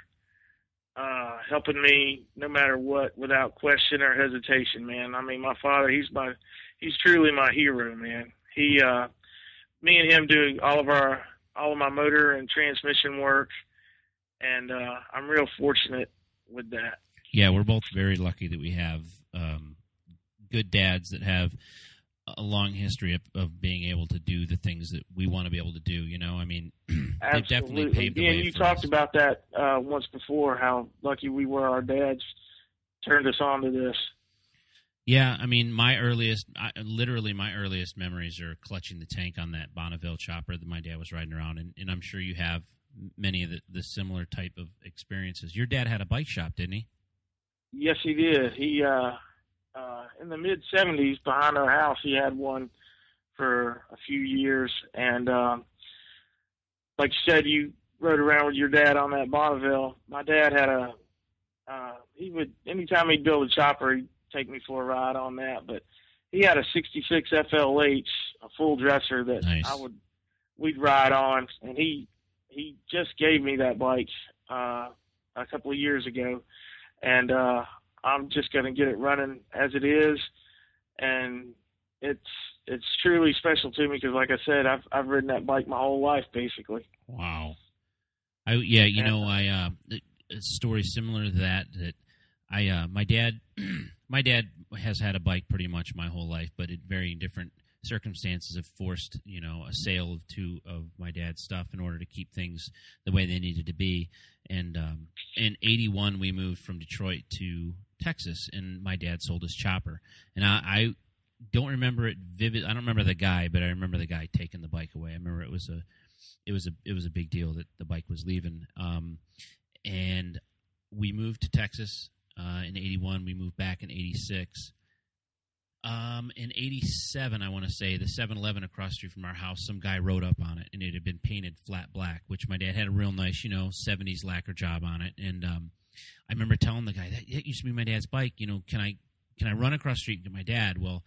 Helping me no matter what, without question or hesitation, man. I mean, my father, he's truly my hero, man. He, me and him do all of my motor and transmission work. And, I'm real fortunate with that. Yeah. We're both very lucky that we have, good dads that have a long history of being able to do the things that we want to be able to do, you know? I mean, they definitely paved the way. And you talked about that once before, how lucky we were our dads turned us on to this. Yeah, I mean, my earliest memories are clutching the tank on that Bonneville chopper that my dad was riding around, and I'm sure you have many of the similar type of experiences. Your dad had a bike shop, didn't he? Yes, he did. He, in the mid 70s, behind our house, he had one for a few years. And, like you said, you rode around with your dad on that Bonneville. My dad had anytime he'd build a chopper, he'd take me for a ride on that, but he had a 66 FLH, a full dresser that nice. we'd ride on. And he just gave me that bike, a couple of years ago. And, I'm just going to get it running as it is. And it's truly special to me because, like I said, I've ridden that bike my whole life, basically. Wow. A story similar to that my dad has had a bike pretty much my whole life, but in very different circumstances have forced, you know, a sale of two of my dad's stuff in order to keep things the way they needed to be. And in 81, we moved from Detroit to Texas, and my dad sold his chopper. And I don't remember it vivid. I don't remember the guy, but I remember the guy taking the bike away. I remember it was a big deal that the bike was leaving. And we moved to Texas in 81. We moved back in 86. In 87, I want to say, the 7-Eleven across the street from our house, some guy rode up on it, and it had been painted flat black, which my dad had a real nice, you know, 70s lacquer job on it. And I remember telling the guy, that used to be my dad's bike, you know, can I run across the street and get my dad? Well,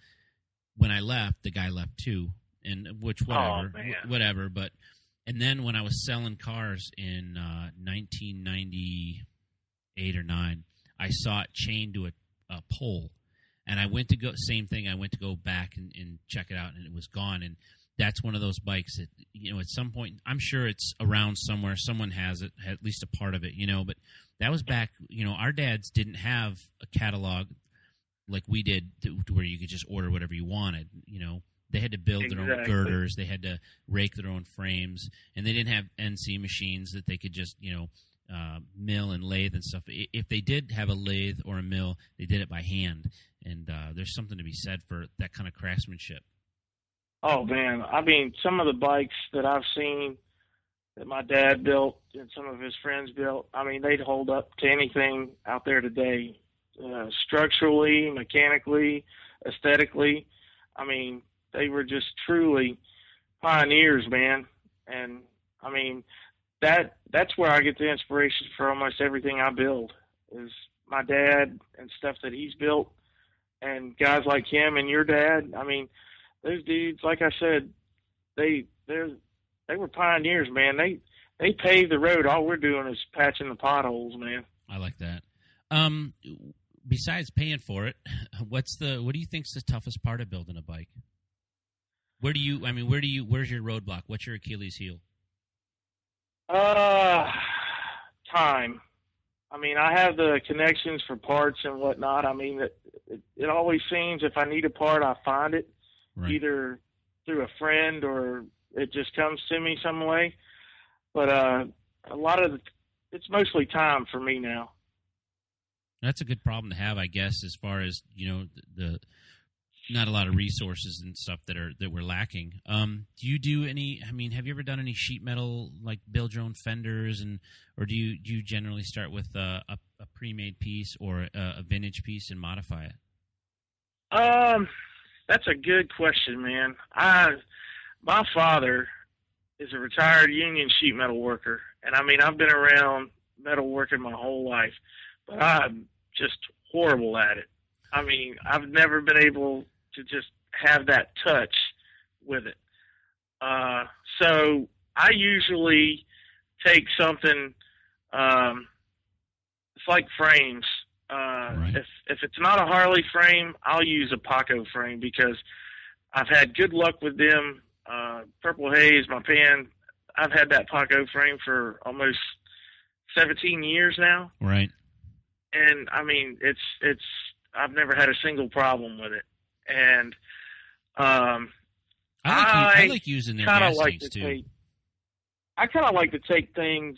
when I left, the guy left too, and which whatever, whatever. But and then when I was selling cars in 1998 or 9, I saw it chained to a pole. And I went to go, same thing, I went to go back and check it out, and it was gone. And that's one of those bikes that, you know, at some point, I'm sure it's around somewhere. Someone has it, at least a part of it, you know. But that was back, you know, our dads didn't have a catalog like we did to where you could just order whatever you wanted, you know. They had to build their own girders. They had to rake their own frames. And they didn't have NC machines that they could just, you know, mill and lathe and stuff. If they did have a lathe or a mill, they did it by hand. And there's something to be said for that kind of craftsmanship. Oh, man. I mean, some of the bikes that I've seen that my dad built and some of his friends built, I mean, they'd hold up to anything out there today, structurally, mechanically, aesthetically. I mean, they were just truly pioneers, man. And, I mean, that's where I get the inspiration for almost everything I build is my dad and stuff that he's built. And guys like him and your dad, I mean, those dudes, like I said, they were pioneers, man. They They pave the road. All we're doing is patching the potholes, man. I like that. Besides paying for it, what do you think's the toughest part of building a bike? Where's your roadblock? What's your Achilles heel? Time. I mean, I have the connections for parts and whatnot. I mean, it always seems if I need a part, I find it, right, either through a friend or it just comes to me some way. But it's mostly time for me now. That's a good problem to have, I guess, as far as, you know, the not a lot of resources and stuff that we're lacking. Have you ever done any sheet metal, like build your own fenders, or do you generally start with a pre-made piece or a vintage piece and modify it? That's a good question, man. My father is a retired union sheet metal worker, and I mean, I've been around metal working my whole life, but I'm just horrible at it. I mean, I've never been able to just have that touch with it. So I usually take something, it's like frames. Right. If it's not a Harley frame, I'll use a Paco frame because I've had good luck with them. Purple Haze, my pan, I've had that Paco frame for almost 17 years now. Right. And I mean, it's, I've never had a single problem with it. And I like using their gas tanks too. I kind of like to take things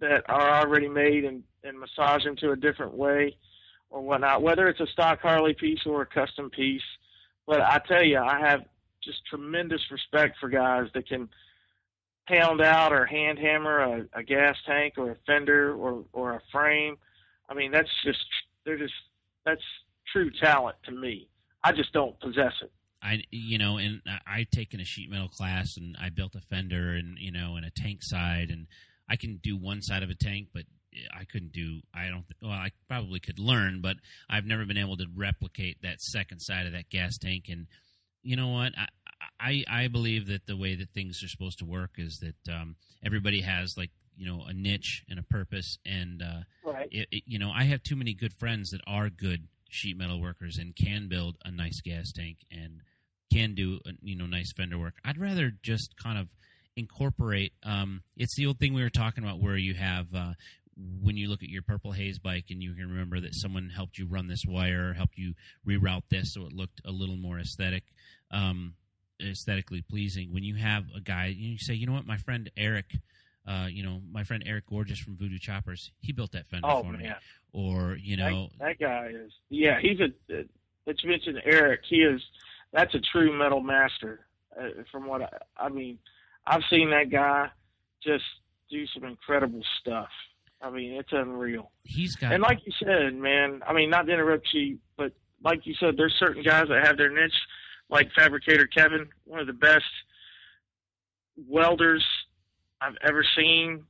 that are already made and massage them to a different way or whatnot, whether it's a stock Harley piece or a custom piece. But I tell you, I have just tremendous respect for guys that can pound out or hand hammer a gas tank or a fender or a frame. I mean, that's true talent to me. I just don't possess it. I've taken a sheet metal class and I built a fender and a tank side, and I can do one side of a tank, but I probably could learn, but I've never been able to replicate that second side of that gas tank. And you know what? I believe that the way that things are supposed to work is that everybody has a niche and a purpose, and right. I have too many good friends that are good sheet metal workers and can build a nice gas tank and can do nice fender work. I'd rather just kind of incorporate. It's the old thing we were talking about, where you have when you look at your Purple Haze bike and you can remember that someone helped you run this wire, helped you reroute this so it looked a little more aesthetically pleasing. When you have a guy, you say, you know what, my friend Eric. My friend Eric Gorgeous from Voodoo Choppers, he built that fender for me. Or, that guy is, yeah, let's mention Eric. That's a true metal master. From what I mean, I've seen that guy just do some incredible stuff. I mean, it's unreal. And like you said, man, I mean, not to interrupt you, but like you said, there's certain guys that have their niche, like Fabricator Kevin, one of the best welders I've ever seen.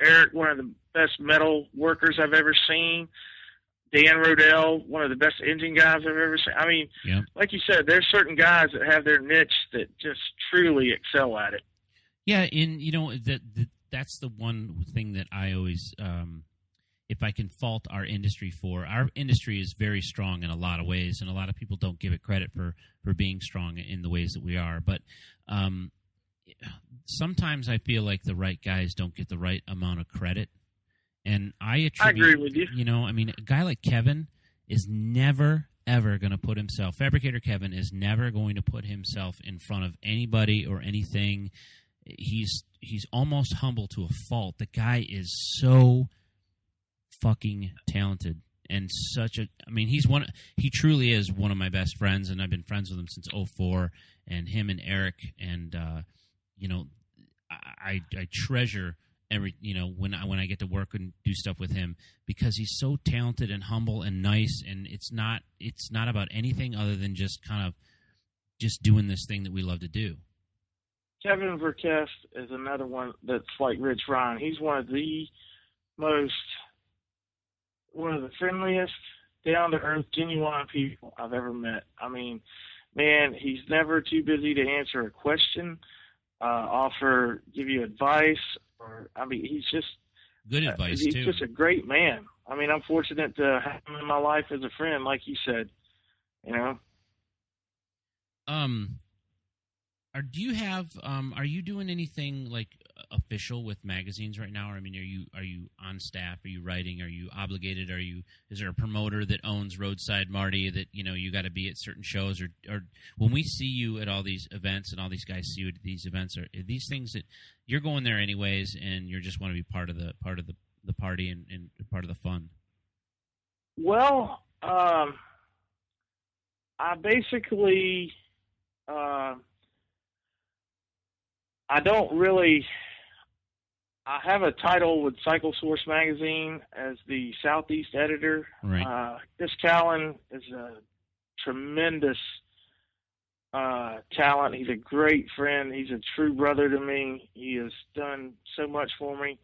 Eric, one of the best metal workers I've ever seen. Dan Rodell, one of the best engine guys I've ever seen. I mean, yeah, like you said, there's certain guys that have their niche that just truly excel at it. Yeah, and that's the one thing that I always, if I can fault our industry for. Our industry is very strong in a lot of ways, and a lot of people don't give it credit for being strong in the ways that we are. But sometimes I feel like the right guys don't get the right amount of credit, and I agree with you. A guy like Kevin is never ever going to put himself. Fabricator Kevin is never going to put himself in front of anybody or anything. He's almost humble to a fault. The guy is so fucking talented and such a. I mean, he truly is one of my best friends, and I've been friends with him since 2004. And him and Eric and. I treasure every, when I get to work and do stuff with him, because he's so talented and humble and nice, and it's not about anything other than just kind of just doing this thing that we love to do. Kevin Verkest is another one that's like Rich Ryan. He's one of the friendliest, down-to-earth, genuine people I've ever met. I mean, man, he's never too busy to answer a question offer, give you advice. Or I mean, he's just good advice. He's too. Just a great man. I mean, I'm fortunate to have him in my life as a friend, like you said. You know. Are you doing anything like official with magazines right now? Or I mean, are you on staff? Are you writing? Are you obligated? Is there a promoter that owns Roadside Marty that you know you got to be at certain shows? Or when we see you at all these events and all these guys see you at these events, are these things that you're going there anyways and you just want to be part of the party and part of the fun? Well, I basically. I don't really. I have a title with Cycle Source Magazine as the Southeast editor. Right. Chris Callen is a tremendous talent. He's a great friend. He's a true brother to me. He has done so much for me.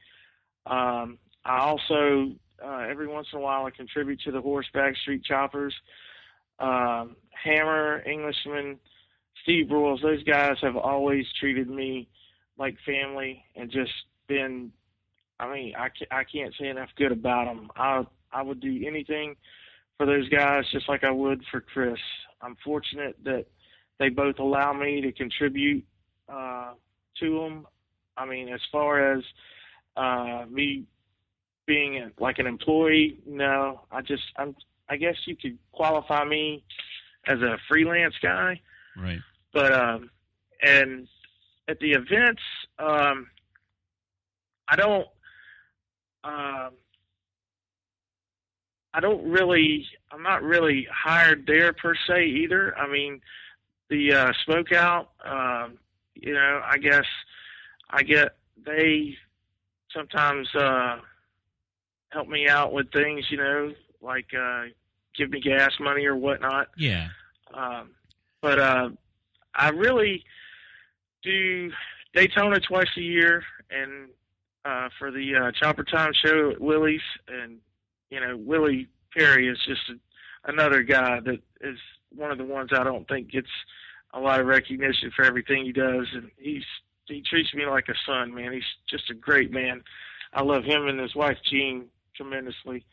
I also, every once in a while, I contribute to the Horseback Street Choppers. Hammer, Englishman, Steve Broyles, those guys have always treated me like family and just been, I mean, I can't say enough good about them. I would do anything for those guys just like I would for Chris. I'm fortunate that they both allow me to contribute to them. I mean, as far as me being like an employee, no, I guess you could qualify me as a freelance guy. Right. But, and at the events, I'm not really hired there per se either. I mean, the, Smokeout, you know, I guess they sometimes, help me out with things, you know, like, give me gas money or whatnot. Yeah. But I really do Daytona twice a year and for the Chopper Time show at Willie's. And, you know, Willie Perry is just another guy that is one of the ones I don't think gets a lot of recognition for everything he does. And he treats me like a son, man. He's just a great man. I love him and his wife, Jean, tremendously.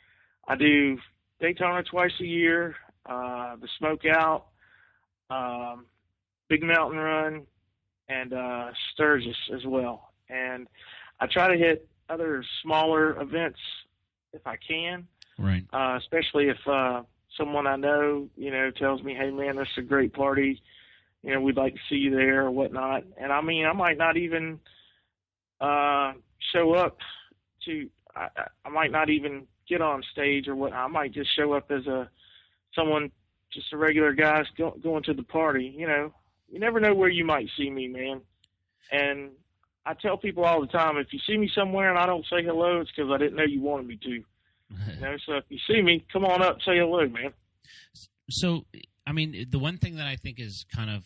I do Daytona twice a year, the Smokeout, Big Mountain Run, and Sturgis as well. And I try to hit other smaller events if I can. Right. Especially if someone I know, you know, tells me, hey, man, that's a great party. You know, we'd like to see you there or whatnot. And, I mean, I might not even show up to – I might not even get on stage or what. I might just show up as someone – just a regular guy going to the party, you know. You never know where you might see me, man. And I tell people all the time, if you see me somewhere and I don't say hello, it's because I didn't know you wanted me to. You know, so if you see me, come on up, say hello, man. So, I mean, the one thing that I think is kind of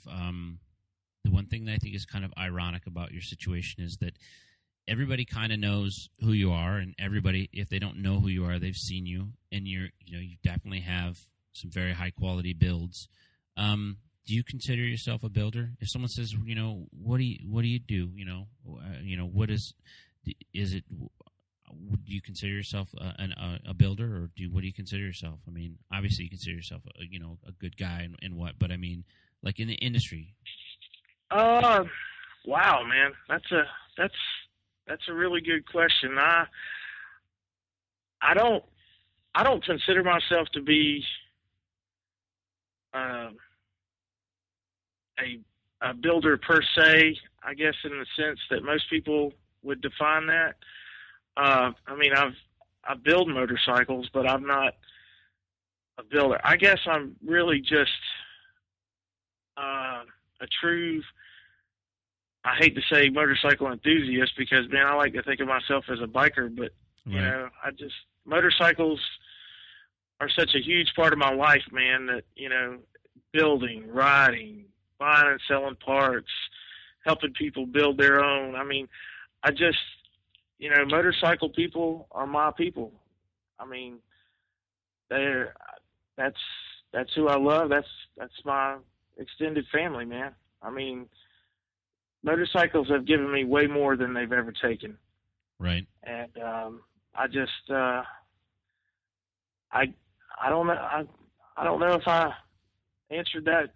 ironic about your situation is that everybody kind of knows who you are, and everybody, if they don't know who you are, they've seen you, and you definitely have some very high quality builds. Do you consider yourself a builder? If someone says, you know, what do you do? Do you consider yourself a builder, or what do you consider yourself? I mean, obviously you consider yourself, a good guy and what, but I mean, like in the industry. Wow, man, that's a really good question. I don't consider myself to be a builder per se, I guess, in the sense that most people would define that. I mean, I build motorcycles, but I'm not a builder. I guess I'm really just a true, I hate to say motorcycle enthusiast because, man, I like to think of myself as a biker, but, right. You know, motorcycles are such a huge part of my life, man, that, you know, building, riding, buying and selling parts, helping people build their own. I mean, motorcycle people are my people. I mean, that's who I love. That's my extended family, man. I mean, motorcycles have given me way more than they've ever taken. Right. And I just I don't know if I answered that.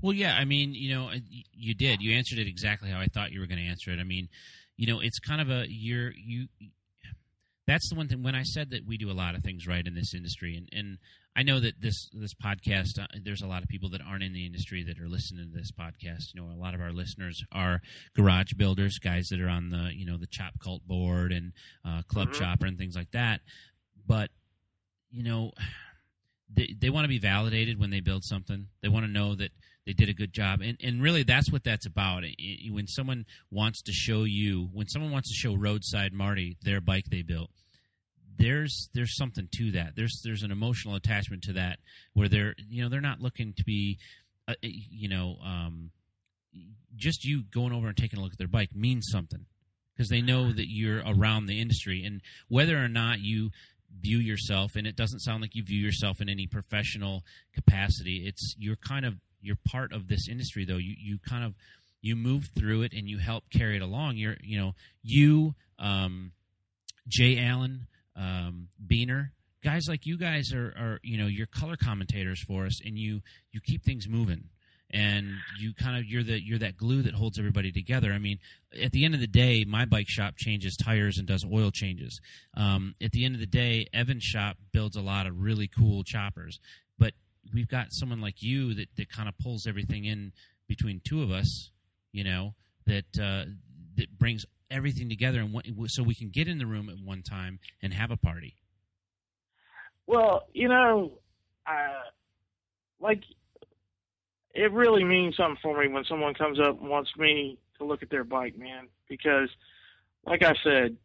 Well, yeah, I mean, you know, you did. You answered it exactly how I thought you were going to answer it. I mean, you know, it's kind of a that's the one thing when I said that we do a lot of things right in this industry, and I know that this podcast, there's a lot of people that aren't in the industry that are listening to this podcast. You know, a lot of our listeners are garage builders, guys that are on the, you know, the Chop Cult board and Club mm-hmm. Chopper and things like that. But, you know, they want to be validated when they build something. They want to know that they did a good job. And really, that's what that's about. When someone wants to show you, when someone wants to show Roadside Marty their bike they built, there's something to that. There's an emotional attachment to that where they're not looking to be, just you going over and taking a look at their bike means something because they know that you're around the industry. And whether or not you view yourself, and it doesn't sound like you view yourself in any professional capacity, you're part of this industry, though. You move through it and you help carry it along. Jay Allen, Beener, guys like you guys are you're color commentators for us, and you keep things moving, and you kind of you're that glue that holds everybody together. I mean, at the end of the day, my bike shop changes tires and does oil changes. At the end of the day, Evan's shop builds a lot of really cool choppers, but we've got someone like you that kind of pulls everything in between two of us, you know, that brings everything together, so we can get in the room at one time and have a party. Well, you know, it really means something for me when someone comes up and wants me to look at their bike, man, because, like I said,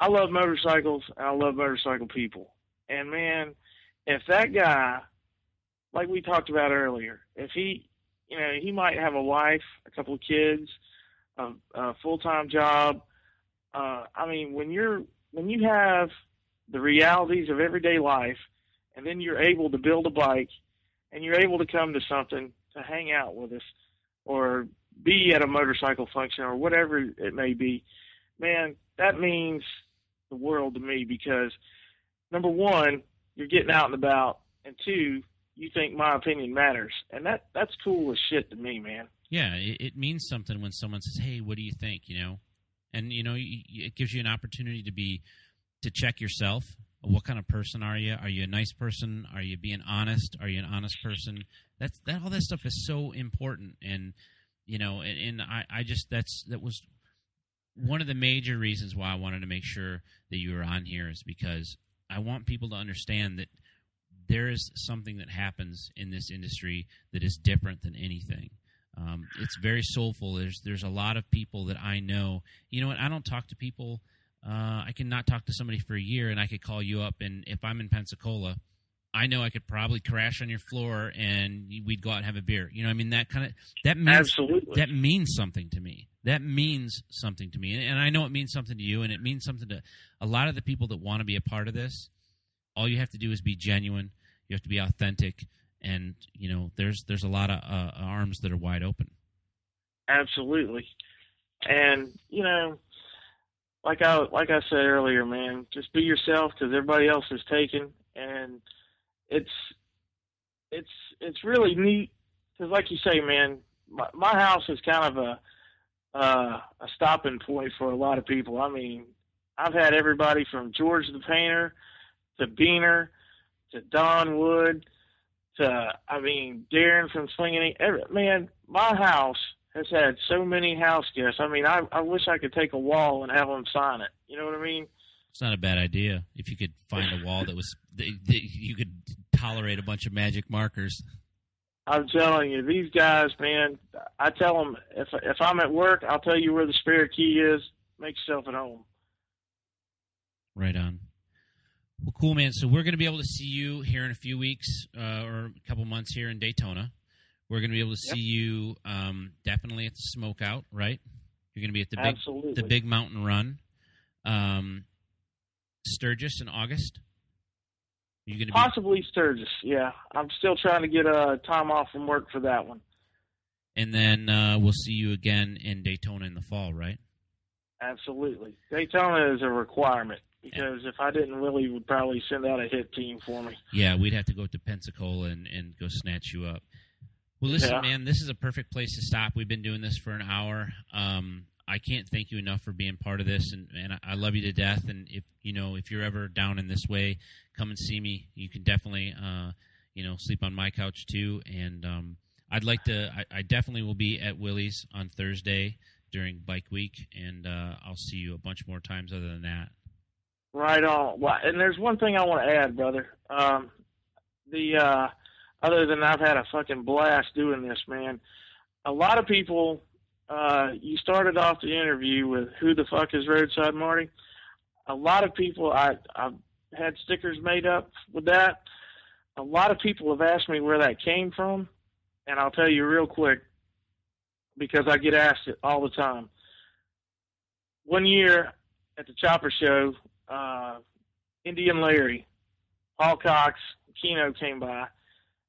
I love motorcycles and I love motorcycle people. And, man, if that guy, like we talked about earlier, if he, you know, he might have a wife, a couple of kids, a full-time job. I mean, when you have the realities of everyday life, and then you're able to build a bike, and you're able to come to something to hang out with us, or be at a motorcycle function or whatever it may be, man, that means the world to me because, number one, you're getting out and about, and two, you think my opinion matters, and that's cool as shit to me, man. Yeah, it means something when someone says, "Hey, what do you think?" You know, and you know, it gives you an opportunity to check yourself. What kind of person are you? Are you a nice person? Are you being honest? Are you an honest person? All that stuff is so important, and you know, and I just that was one of the major reasons why I wanted to make sure that you were on here is because I want people to understand that there is something that happens in this industry that is different than anything. It's very soulful. There's a lot of people that I know. You know what? I don't talk to people. I cannot talk to somebody for a year, and I could call you up. And if I'm in Pensacola, I know I could probably crash on your floor, and we'd go out and have a beer. You know, I mean, that means something to me. That means something to me, and I know it means something to you, and it means something to a lot of the people that want to be a part of this. All you have to do is be genuine. You have to be authentic, and you know there's a lot of arms that are wide open. Absolutely, and you know, like I said earlier, man, just be yourself because everybody else is taken, and it's really neat because, like you say, man, my house is kind of a stopping point for a lot of people. I mean, I've had everybody from George the Painter to Beener, to Don Wood, to, I mean, Darren from Slinging. Man, my house has had so many house guests. I mean, I wish I could take a wall and have them sign it. You know what I mean? It's not a bad idea if you could find a wall that was that you could tolerate a bunch of magic markers. I'm telling you, these guys, man, I tell them, if I'm at work, I'll tell you where the spare key is. Make yourself at home. Right on. Well, cool, man. So we're going to be able to see you here in a few weeks or a couple months here in Daytona. We're going to be able to see you definitely at the Smokeout, right? You're going to be at the Big Mountain Run. Sturgis in August? You're going to possibly Sturgis, yeah. I'm still trying to get time off from work for that one. And then we'll see you again in Daytona in the fall, right? Absolutely. Daytona is a requirement because if I didn't, Willie would probably send out a hit team for me. Yeah, we'd have to go to Pensacola and go snatch you up. Well, listen, man, this is a perfect place to stop. We've been doing this for an hour. I can't thank you enough for being part of this, and I love you to death. And if you know if you're ever down in this way, come and see me. You can definitely sleep on my couch too. And I'd like to. I definitely will be at Willie's on Thursday during Bike Week, and I'll see you a bunch more times other than that. Right on. Well, and there's one thing I want to add, brother. Other than I've had a fucking blast doing this, man. A lot of people. You started off the interview with who the fuck is Roadside Marty? A lot of people, I've had stickers made up with that. A lot of people have asked me where that came from, and I'll tell you real quick because I get asked it all the time. One year at the Chopper Show, Indian Larry, Paul Cox, Keno came by.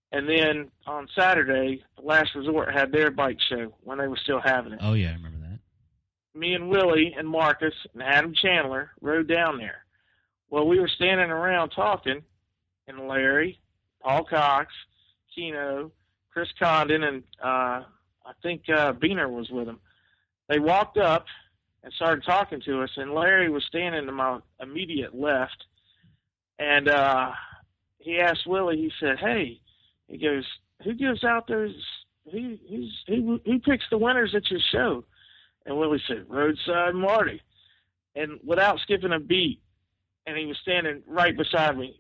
And then on Saturday, Last Resort had their bike show when they were still having it. Oh, yeah, I remember that. Me and Willie and Marcus and Adam Chandler rode down there. Well, we were standing around talking, and Larry, Paul Cox, Keno, Chris Condon, and I think Beener was with them. They walked up and started talking to us, and Larry was standing to my immediate left. And he asked Willie, he said, hey, he goes, who gives out those? Who picks the winners at your show? And Willie said, Roadside Marty. And without skipping a beat, and he was standing right beside me.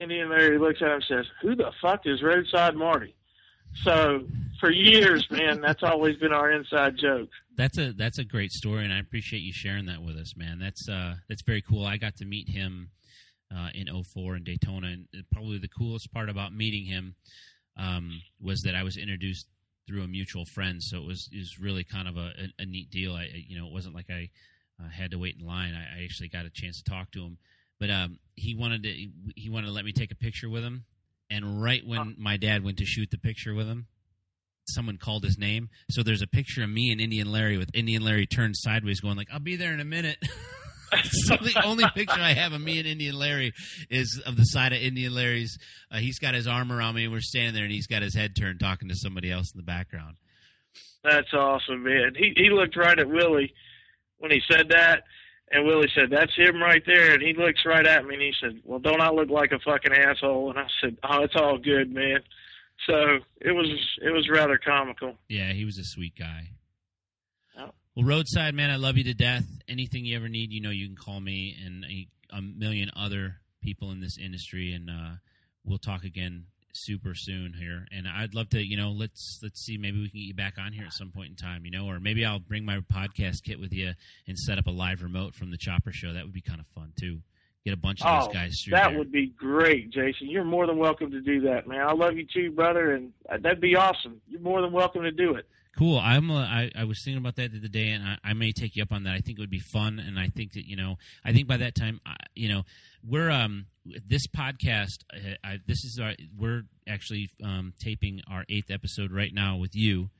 Indian Larry looks at him and says, who the fuck is Roadside Marty? So for years, man, that's always been our inside joke. That's a great story, and I appreciate you sharing that with us, man. That's very cool. I got to meet him. In 2004 in Daytona, and probably the coolest part about meeting him was that I was introduced through a mutual friend. So it was really kind of a neat deal. It wasn't like I had to wait in line. I actually got a chance to talk to him. But he wanted to let me take a picture with him. And right when my dad went to shoot the picture with him, someone called his name. So there's a picture of me and Indian Larry with Indian Larry turned sideways, going like, "I'll be there in a minute." So the only picture I have of me and Indian Larry is of the side of Indian Larry's. He's got his arm around me, and we're standing there, and he's got his head turned talking to somebody else in the background. That's awesome, man. He looked right at Willie when he said that, and Willie said, that's him right there. And he looks right at me, and he said, well, don't I look like a fucking asshole? And I said, oh, it's all good, man. So it was rather comical. Yeah, he was a sweet guy. Well, Roadside, man, I love you to death. Anything you ever need, you can call me and a million other people in this industry, and we'll talk again super soon here. And I'd love to, let's see, maybe we can get you back on here at some point in time, or maybe I'll bring my podcast kit with you and set up a live remote from the Chopper Show. That would be kind of fun, too. Get a bunch of those guys through that there. Would be great, Jason. You're more than welcome to do that, man. I love you, too, brother, and that'd be awesome. You're more than welcome to do it. Cool. I was thinking about that the other day, and I may take you up on that. I think it would be fun, and I think that by that time, we're this podcast. We're actually taping our 8th episode right now with you,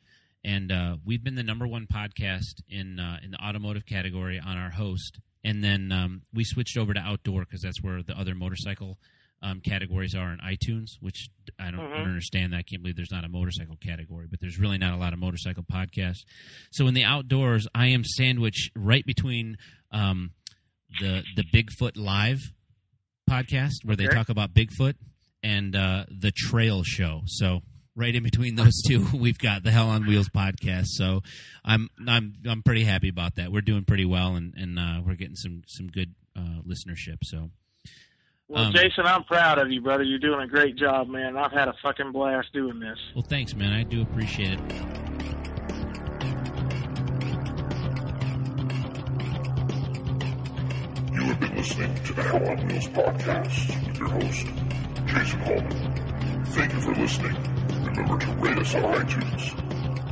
and we've been the number one podcast in the automotive category on our host, and then we switched over to outdoor because that's where the other motorcycle categories are on iTunes, which I don't understand that. I can't believe there's not a motorcycle category, but there's really not a lot of motorcycle podcasts. So in the outdoors, I am sandwiched right between the Bigfoot Live podcast where they talk about Bigfoot and the Trail Show. So right in between those two, we've got the Hell on Wheels podcast. So I'm pretty happy about that. We're doing pretty well, and we're getting some good listenership. So. Well, Jason, I'm proud of you, brother. You're doing a great job, man. I've had a fucking blast doing this. Well, thanks, man. I do appreciate it. You have been listening to the Hell on Wheels podcast with your host, Jason Holman. Thank you for listening. Remember to rate us on iTunes.